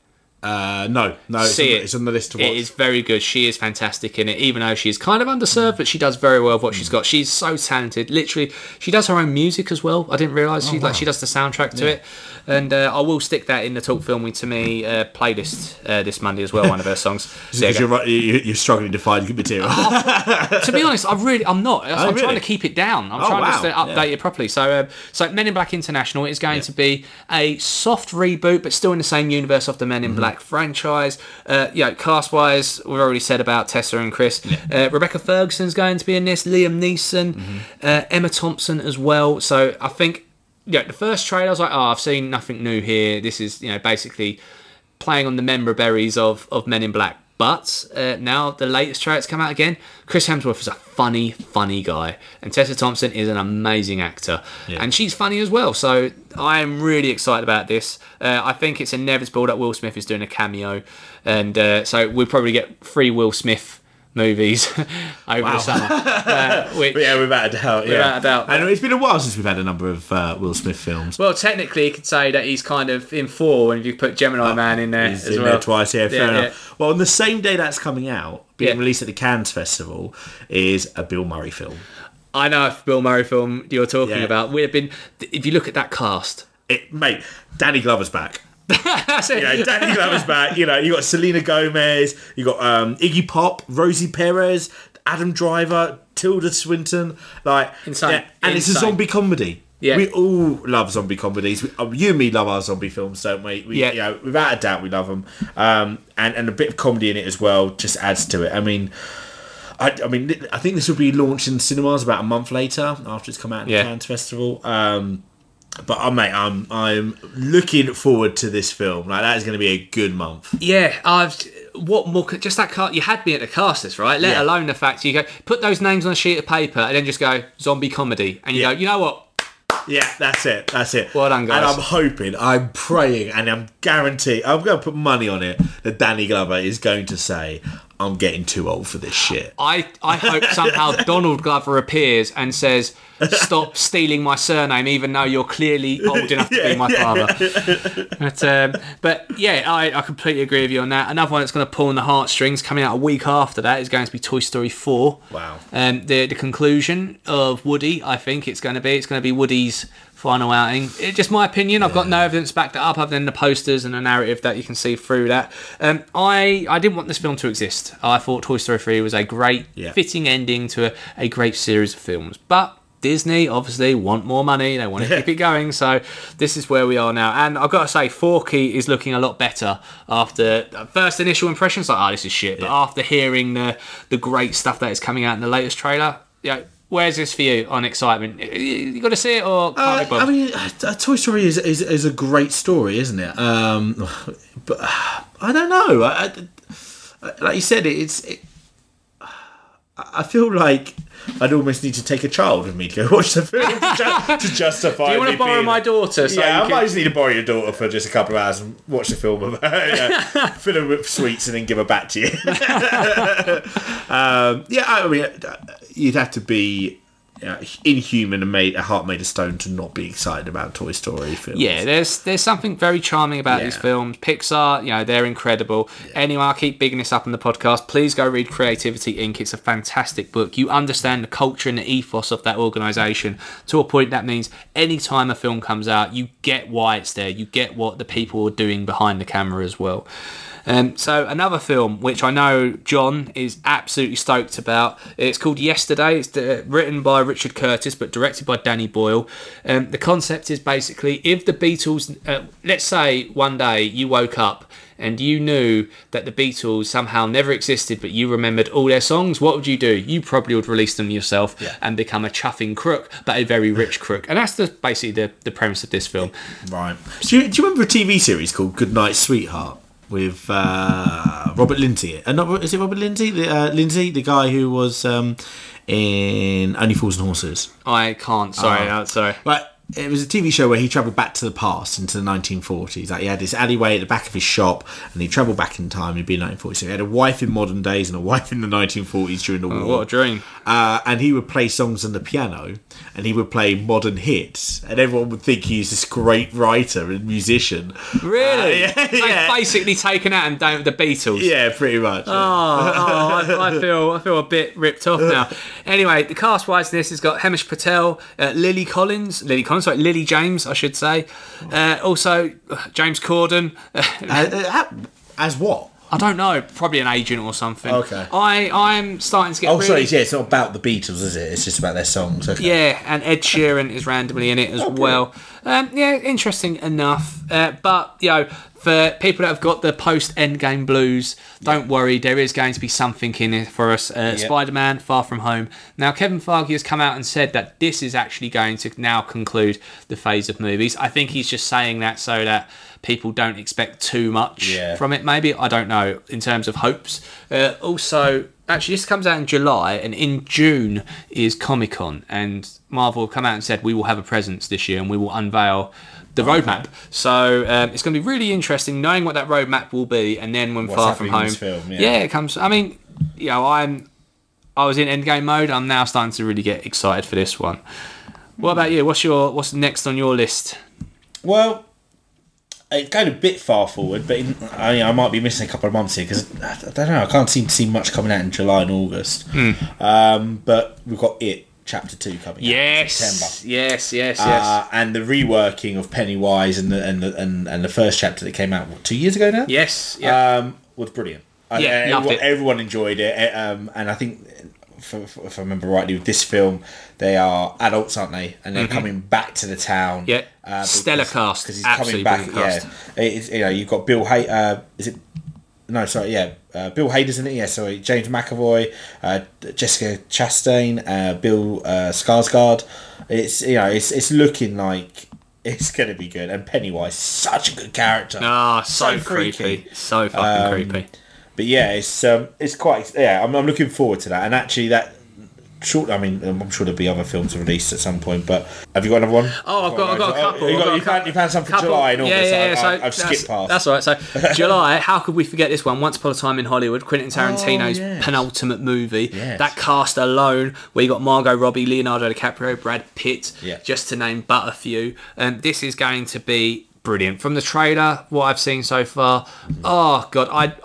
No. It's on the list to watch. It is very good. She is fantastic in it, even though she's kind of underserved, but she does very well with what she's got. She's so talented. Literally, she does her own music as well. I didn't realise she does the soundtrack to it. And I will stick that in the Talk Film To Me playlist this Monday as well, one of her songs. Because you're struggling to find good material. To be honest, I'm not. I'm trying to keep it down. I'm trying to update it properly. So Men in Black International is going to be a soft reboot, but still in the same universe of the Men in Black franchise. Cast-wise, we've already said about Tessa and Chris. Yeah. Rebecca Ferguson's going to be in this. Liam Neeson, Emma Thompson as well. So I think the first trailer, I was like, I've seen nothing new here. This is basically playing on the member-berries of Men in Black. But now the latest trailer's come out again. Chris Hemsworth is a funny guy, and Tessa Thompson is an amazing actor, and she's funny as well. So I am really excited about this. I think it's inevitable that Will Smith is doing a cameo, and so we'll probably get 3 Will Smith movies over the summer. Without a doubt. Without a doubt. And it's been a while since we've had a number of Will Smith films. Well, technically, you could say that he's kind of in 4 when you put Gemini Man in there. He's there twice, fair enough. Well, on the same day that's coming out, being released at the Cannes Festival, is a Bill Murray film. I know a Bill Murray film you're talking about. We've been, if you look at that cast... Mate, Danny Glover's back. That's it. Danny Glover's back. You got Selena Gomez, you got Iggy Pop, Rosie Perez, Adam Driver, Tilda Swinton. Insane. Yeah. And it's a zombie comedy. Yeah. We all love zombie comedies. You and me love our zombie films, don't we? Without a doubt, we love them. And a bit of comedy in it as well just adds to it. I mean, I think this will be launched in cinemas about a month later after it's come out in the Cannes Festival. But I'm looking forward to this film. That is going to be a good month. Yeah, what more? Just that cast. You had me at the cast list, right? Let alone the fact you go put those names on a sheet of paper and then just go zombie comedy, and you go, you know what? Yeah, that's it. Well done, guys. And I'm hoping, I'm praying, and I'm guaranteed, I'm going to put money on it that Danny Glover is going to say, I'm getting too old for this shit. I hope somehow Donald Glover appears and says, stop stealing my surname, even though you're clearly old enough to be my father. But I completely agree with you on that. Another one that's going to pull on the heartstrings coming out a week after that is going to be Toy Story 4. Wow. The conclusion of Woody, I think it's going to be Woody's final outing. It's just my opinion. I've got no evidence to back that up other than the posters and the narrative that you can see through that. I didn't want this film to exist. I thought Toy Story 3 was a great fitting ending to a great series of films, but Disney obviously want more money. They want to keep it going, so this is where we are now. And I've got to say, Forky is looking a lot better after first initial impressions. Like, this is shit. But after hearing the great stuff that is coming out in the latest trailer, where's this for you on excitement? You got to see it or can't be bothered? I mean, Toy Story is a great story, isn't it? But I don't know. Like you said, I feel like I'd almost need to take a child with me to go watch the film to justify. Do you want to borrow my daughter? I might just need to borrow your daughter for just a couple of hours and watch the film about fill her with sweets and then give her back to you. I mean, you'd have to be inhuman and made a heart made of stone to not be excited about Toy Story films. Yeah, there's something very charming about these films. Pixar, you know, they're incredible. Yeah. Anyway, I'll keep bigging this up in the podcast. Please go read Creativity Inc. It's a fantastic book. You understand the culture and the ethos of that organisation to a point that means any time a film comes out, you get why it's there. You get what the people are doing behind the camera as well. So another film which I know John is absolutely stoked about. It's called Yesterday. It's written by Richard Curtis but directed by Danny Boyle. The concept is basically if the Beatles... let's say one day you woke up and you knew that the Beatles somehow never existed, but you remembered all their songs, what would you do? You probably would release them yourself and become a chuffing crook, but a very rich crook. And that's basically the premise of this film. Right. Do you remember a TV series called Goodnight Sweetheart? With Robert Lindsay, is it Robert Lindsay? The guy who was in Only Fools and Horses. I can't. Sorry. But it was a TV show where he travelled back to the past into the 1940s. Like he had this alleyway at the back of his shop, and he travelled back in time. He'd be 1940s. So he had a wife in modern days and a wife in the 1940s during the war. What a dream! And he would play songs on the piano, and he would play modern hits, and everyone would think he's this great writer and musician. Really? Basically taken out and down with the Beatles. Yeah, pretty much. Yeah. I feel a bit ripped off now. Anyway, the cast-wise, this has got Hemish Patel, Lily James, I should say. Also, James Corden. As what? I don't know, probably an agent or something. Okay. I'm starting to get... Oh, really... sorry, yeah, it's not about the Beatles, is it? It's just about their songs. Okay. Yeah, and Ed Sheeran is randomly in it as well. Yeah, interesting enough. But, you know, for people that have got the post-Endgame blues, don't worry, there is going to be something in it for us. Spider-Man, Far From Home. Now, Kevin Feige has come out and said that this is actually going to now conclude the phase of movies. I think he's just saying that so that people don't expect too much from it, maybe. I don't know, in terms of hopes. Also, actually, this comes out in July, and in June is Comic-Con, and Marvel have come out and said, we will have a presence this year, and we will unveil the roadmap. So it's going to be really interesting knowing what that roadmap will be, and then when Far From Home... it comes... I mean, you know, I was in Endgame mode. I'm now starting to really get excited for this one. What about you? What's next on your list? Well... It's going a bit far forward, but I might be missing a couple of months here because I don't know. I can't seem to see much coming out in July and August. But we've got It Chapter 2 coming out in September. Yes. And the reworking of Pennywise and the first chapter that came out 2 years ago now. Yes, yeah, was brilliant. Everyone enjoyed it, and I think if I remember rightly, with this film, they are adults, aren't they? And they're coming back to the town. Yeah, stellar cast. Because he's coming back. Yeah, you've got Bill Hader. Bill Hader's in it. Yeah, sorry, James McAvoy, Jessica Chastain, Bill Skarsgård. It's it's looking like it's going to be good. And Pennywise, such a good character. So creepy, so fucking creepy. But yeah, it's quite... Yeah, I'm looking forward to that. And actually, I'm sure there'll be other films released at some point, but have you got another one? Oh, I've got a couple. You've had some for July and August. I've skipped past. That's all right. So July, how could we forget this one? Once Upon a Time in Hollywood, Quentin Tarantino's penultimate movie. Yes. That cast alone, where you got Margot Robbie, Leonardo DiCaprio, Brad Pitt, just to name but a few. And this is going to be brilliant. From the trailer, what I've seen so far, oh, God,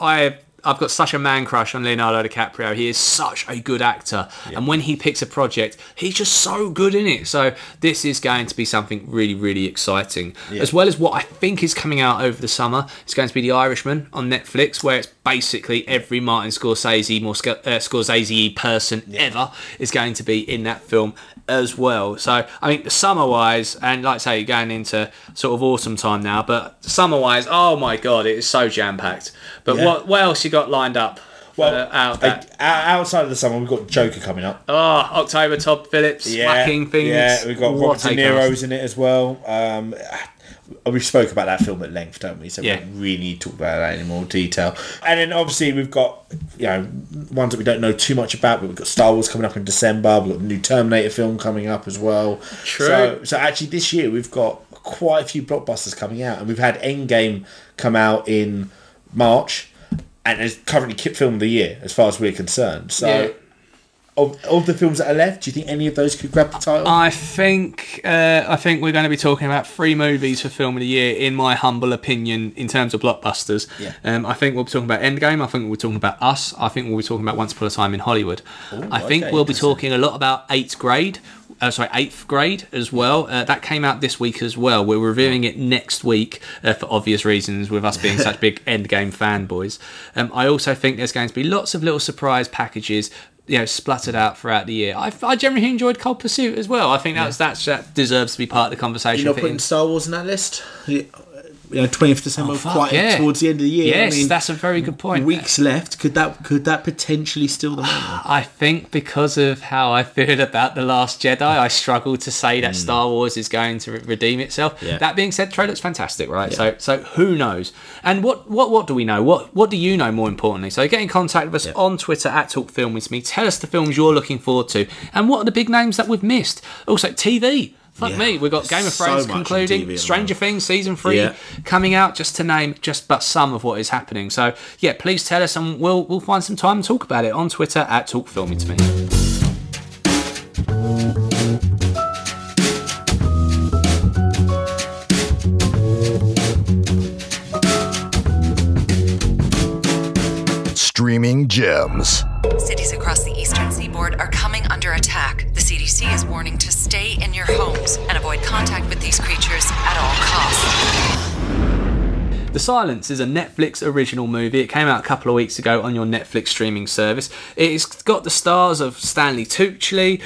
I've got such a man crush on Leonardo DiCaprio. He is such a good actor. Yeah. And when he picks a project, he's just so good in it. So this is going to be something really, really exciting. Yeah. As well as what I think is coming out over the summer, it's going to be The Irishman on Netflix, where it's basically every Martin Scorsese person ever is going to be in that film as well. So I think the summer-wise, and like I say, going into sort of autumn time now, but summer-wise, oh my God, it is so jam-packed. But what else you got lined up? Outside of the summer, we've got Joker coming up. Oh, October, Todd Phillips, whacking things. Yeah, we've got Robert De Niro's in it as well. We spoke about that film at length, don't we? So we don't really need to talk about that in more detail. And then obviously we've got ones that we don't know too much about, but we've got Star Wars coming up in December. We've got the new Terminator film coming up as well. True. So actually this year we've got quite a few blockbusters coming out, and we've had Endgame come out in March, and it's currently Kit Film of the Year as far as we're concerned. So Of the films that are left, do you think any of those could grab the title? I think we're going to be talking about three movies for Film of the Year, in my humble opinion, in terms of blockbusters. Yeah. I think we'll be talking about Endgame. I think we'll be talking about Us. I think we'll be talking about Once Upon a Time in Hollywood. Ooh, I think we'll be talking a lot about Eighth Grade as well. That came out this week as well. We're reviewing it next week for obvious reasons, with us being such big Endgame fanboys. I also think there's going to be lots of little surprise packages, you know, spluttered out throughout the year. I generally enjoyed Cold Pursuit as well. I think that deserves to be part of the conversation. You're not putting Star Wars in that list? 20th December, towards the end of the year. Yes, that's a very good point. Weeks left. Could that potentially steal the moment? I think because of how I feel about The Last Jedi, I struggle to say that Star Wars is going to redeem itself. Yeah. That being said, trailer's fantastic, right? Yeah. So who knows? And what do we know? What do you know, more importantly? So get in contact with us on Twitter at TalkFilmWithMe. Tell us the films you're looking forward to, and what are the big names that we've missed. Also, TV. Like me, we've got Game of Thrones concluding, Stranger Things Season 3 coming out, just to name but some of what is happening. So, yeah, please tell us, and we'll find some time and talk about it on Twitter at TalkFilmingToMe. Streaming gems. Cities across the eastern seaboard are coming under attack. The CDC is warning to stay in your homes and avoid contact with these creatures at all costs. The Silence is a Netflix original movie. It came out a couple of weeks ago on your Netflix streaming service. It's got the stars of Stanley Tucci,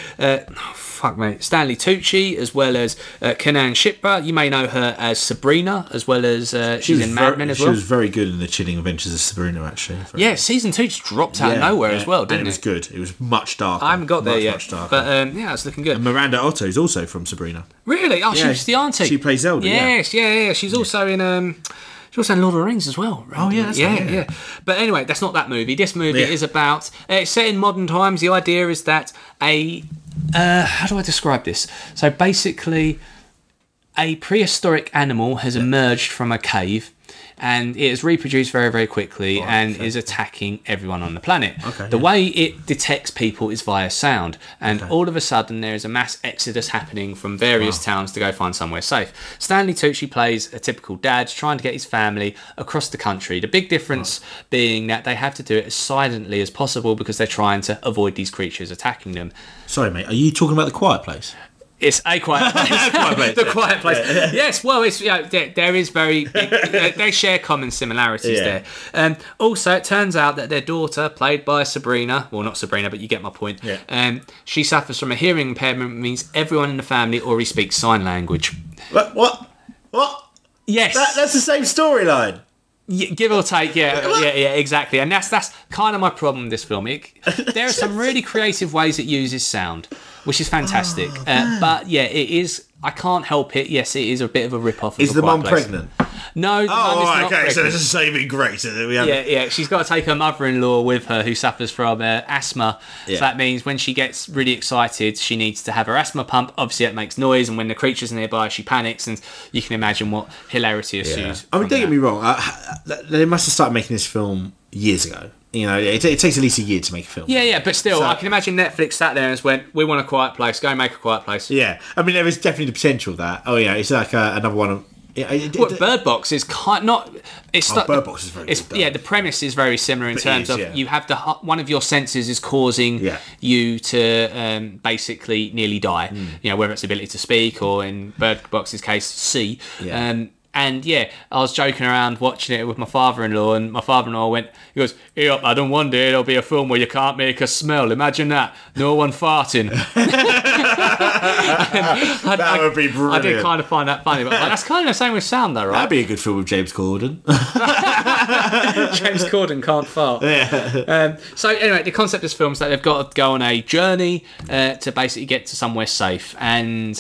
as well as Kanan Shipra. You may know her as Sabrina, as well as she's in Mad Men as well. She was very good in the chilling adventures of Sabrina, actually. Yeah, season 2 just dropped out of nowhere as well, didn't it? And it was good. It was much darker. I haven't got there yet. Much darker. But it's looking good. And Miranda Otto is also from Sabrina. Really? Oh, yeah, she's the auntie. She plays Zelda. Yes, yeah. She's also in... She was in Lord of the Rings as well. Right? Oh, yeah. That's right. But anyway, that's not that movie. This movie is about... It's set in modern times. The idea is that how do I describe this? So basically, a prehistoric animal has emerged from a cave, and it has reproduced very, very quickly is attacking everyone on the planet. The way it detects people is via sound, and all of a sudden there is a mass exodus happening from various towns to go find somewhere safe. Stanley Tucci plays a typical dad trying to get his family across the country. The big difference being that they have to do it as silently as possible because they're trying to avoid these creatures attacking them. Sorry, mate, are you talking about The Quiet Place? It's A Quiet Place. The Quiet Place. Yeah. Yes, well, it's, you know, there is very... They share common similarities there. Also, it turns out that their daughter, played by Sabrina... Well, not Sabrina, but you get my point. Yeah. She suffers from a hearing impairment, means everyone in the family already speaks sign language. What? Yes. That's the same storyline. Give or take, exactly, and that's kind of my problem with this film. There are some really creative ways it uses sound, which is fantastic, but it is. I can't help it. Yes, it is a bit of a rip-off. Is the mum pregnant? No, the mum is not pregnant. So there's a saving grace that we have. Yeah. She's got to take her mother-in-law with her, who suffers from asthma. Yeah. So that means when she gets really excited, she needs to have her asthma pump. Obviously, it makes noise, and when the creature's nearby, she panics, and you can imagine what hilarity ensues. I mean, don't get me wrong. They must have started making this film years ago. You know, it takes at least a year to make a film. Yeah, but still, I can imagine Netflix sat there and went, "We want A Quiet Place. Go and make A Quiet Place." Yeah, I mean, there is definitely the potential that. Oh yeah, it's like another one of. Bird Box is kind not. It's Bird Box is very. The premise is very similar in terms of you have one of your senses is causing you to basically nearly die. Mm. You know, whether it's the ability to speak or, in Bird Box's case, see. Yeah. And I was joking around watching it with my father-in-law, and my father-in-law went, he goes, "Yep, I don't wonder there'll be a film where you can't make a smell. Imagine that. No one farting." That would be brilliant. I did kind of find that funny, but that's kind of the same with sound, though, right? That'd be a good film with James Corden. James Corden can't fart. Yeah. So anyway, the concept of this film is that they've got to go on a journey to basically get to somewhere safe, and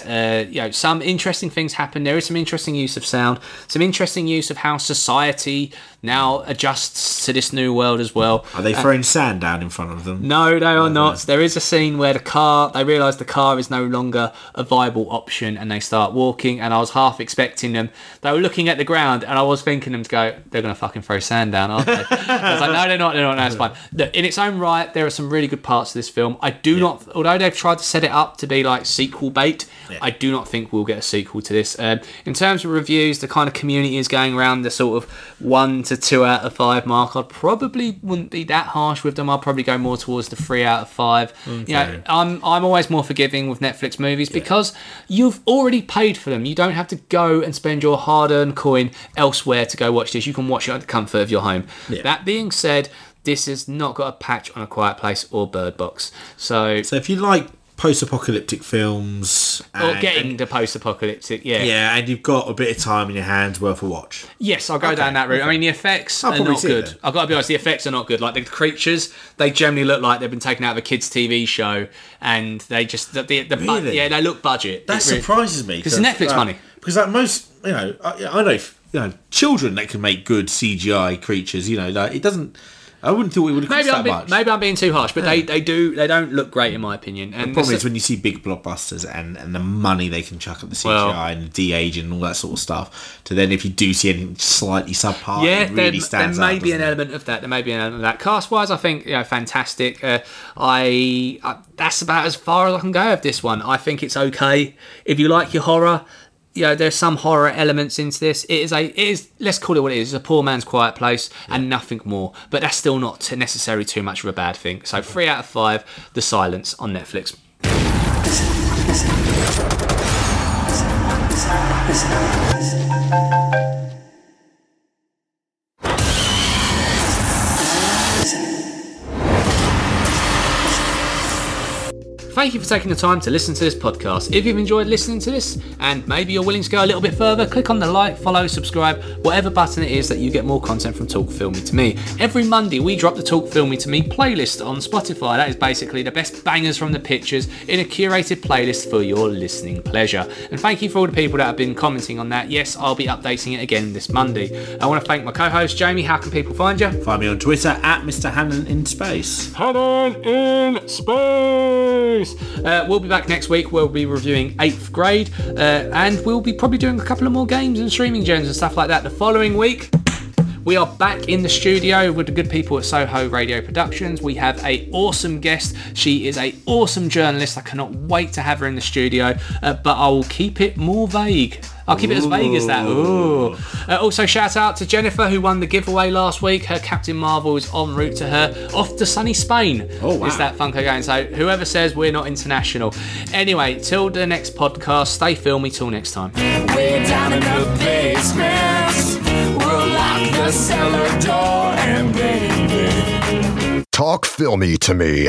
some interesting things happen. There is some interesting use of sound. Some interesting use of how society now adjusts to this new world as well. Are they throwing sand down in front of them? No, they are not. There is a scene where they realise the car is is no longer a viable option, and they start walking, and I was half expecting them. They were looking at the ground, and I was thinking them to go, they're going to fucking throw sand down, aren't they? I was like, no, they're not, no, it's fine. Look, in its own right, there are some really good parts of this film. I do not, although they've tried to set it up to be like sequel bait, I do not think we'll get a sequel to this. In terms of reviews, the kind of community is going around the sort of 1 to 2 out of 5 mark. I probably wouldn't be that harsh with them. I'll probably go more towards the 3 out of 5. Okay. You know, I'm always more forgiving with Netflix movies because you've already paid for them. You don't have to go and spend your hard-earned coin elsewhere to go watch this. You can watch it at the comfort of your home. Yeah. That being said, this has not got a patch on A Quiet Place or Bird Box. So if you like post-apocalyptic films or getting to post-apocalyptic, and you've got a bit of time in your hands, worth a watch. Yes, I'll go down that route. Okay. I mean, the effects are not good. I've got to be honest, the effects are not good. Like the creatures, they generally look like they've been taken out of a kids' TV show, and they just they look budget. That really surprises me because Netflix money. Because like most, you know, I know, you know, children that can make good CGI creatures. You know, like it doesn't. I wouldn't think it would have cost that much. Maybe I'm being too harsh, but they don't look great in my opinion. And the problem is when you see big blockbusters and the money they can chuck at the CGI and the de-aging and all that sort of stuff, to then if you do see anything slightly subpar, it really stands out. There may be an element of that. Cast-wise, I think, you know, fantastic. That's about as far as I can go of this one. I think it's okay. If you like your horror, you know, there's some horror elements into this. It is. Let's call it what it is. It's a poor man's Quiet Place and nothing more. But that's still not necessarily too much of a bad thing. So 3 out of 5, The Silence on Netflix. Thank you for taking the time to listen to this podcast. If you've enjoyed listening to this and maybe you're willing to go a little bit further, click on the like, follow, subscribe, whatever button it is that you get more content from Talk Film Me To Me. Every Monday we drop the Talk Film Me To Me playlist on Spotify. That is basically the best bangers from the pictures in a curated playlist for your listening pleasure. And thank you for all the people that have been commenting on that. Yes, I'll be updating it again this Monday. I want to thank my co-host, Jamie. How can people find you? Find me on Twitter at Mr. Hannon in Space. Hannon in Space! We'll be back next week. We'll be reviewing 8th Grade, and we'll be probably doing a couple of more games and streaming gems and stuff like that the following week. We are back in the studio with the good people at Soho Radio Productions. We have an awesome guest. She is an awesome journalist. I cannot wait to have her in the studio, but I will keep it more vague. I'll keep it as vague as that. Ooh. Also, shout out to Jennifer, who won the giveaway last week. Her Captain Marvel is en route to her, off to sunny Spain. Oh, wow. Is that Funko going? So whoever says we're not international. Anyway, till the next podcast, stay filmy till next time. We're down in the basement. We'll lock the cellar door and baby. Talk Filmy To Me.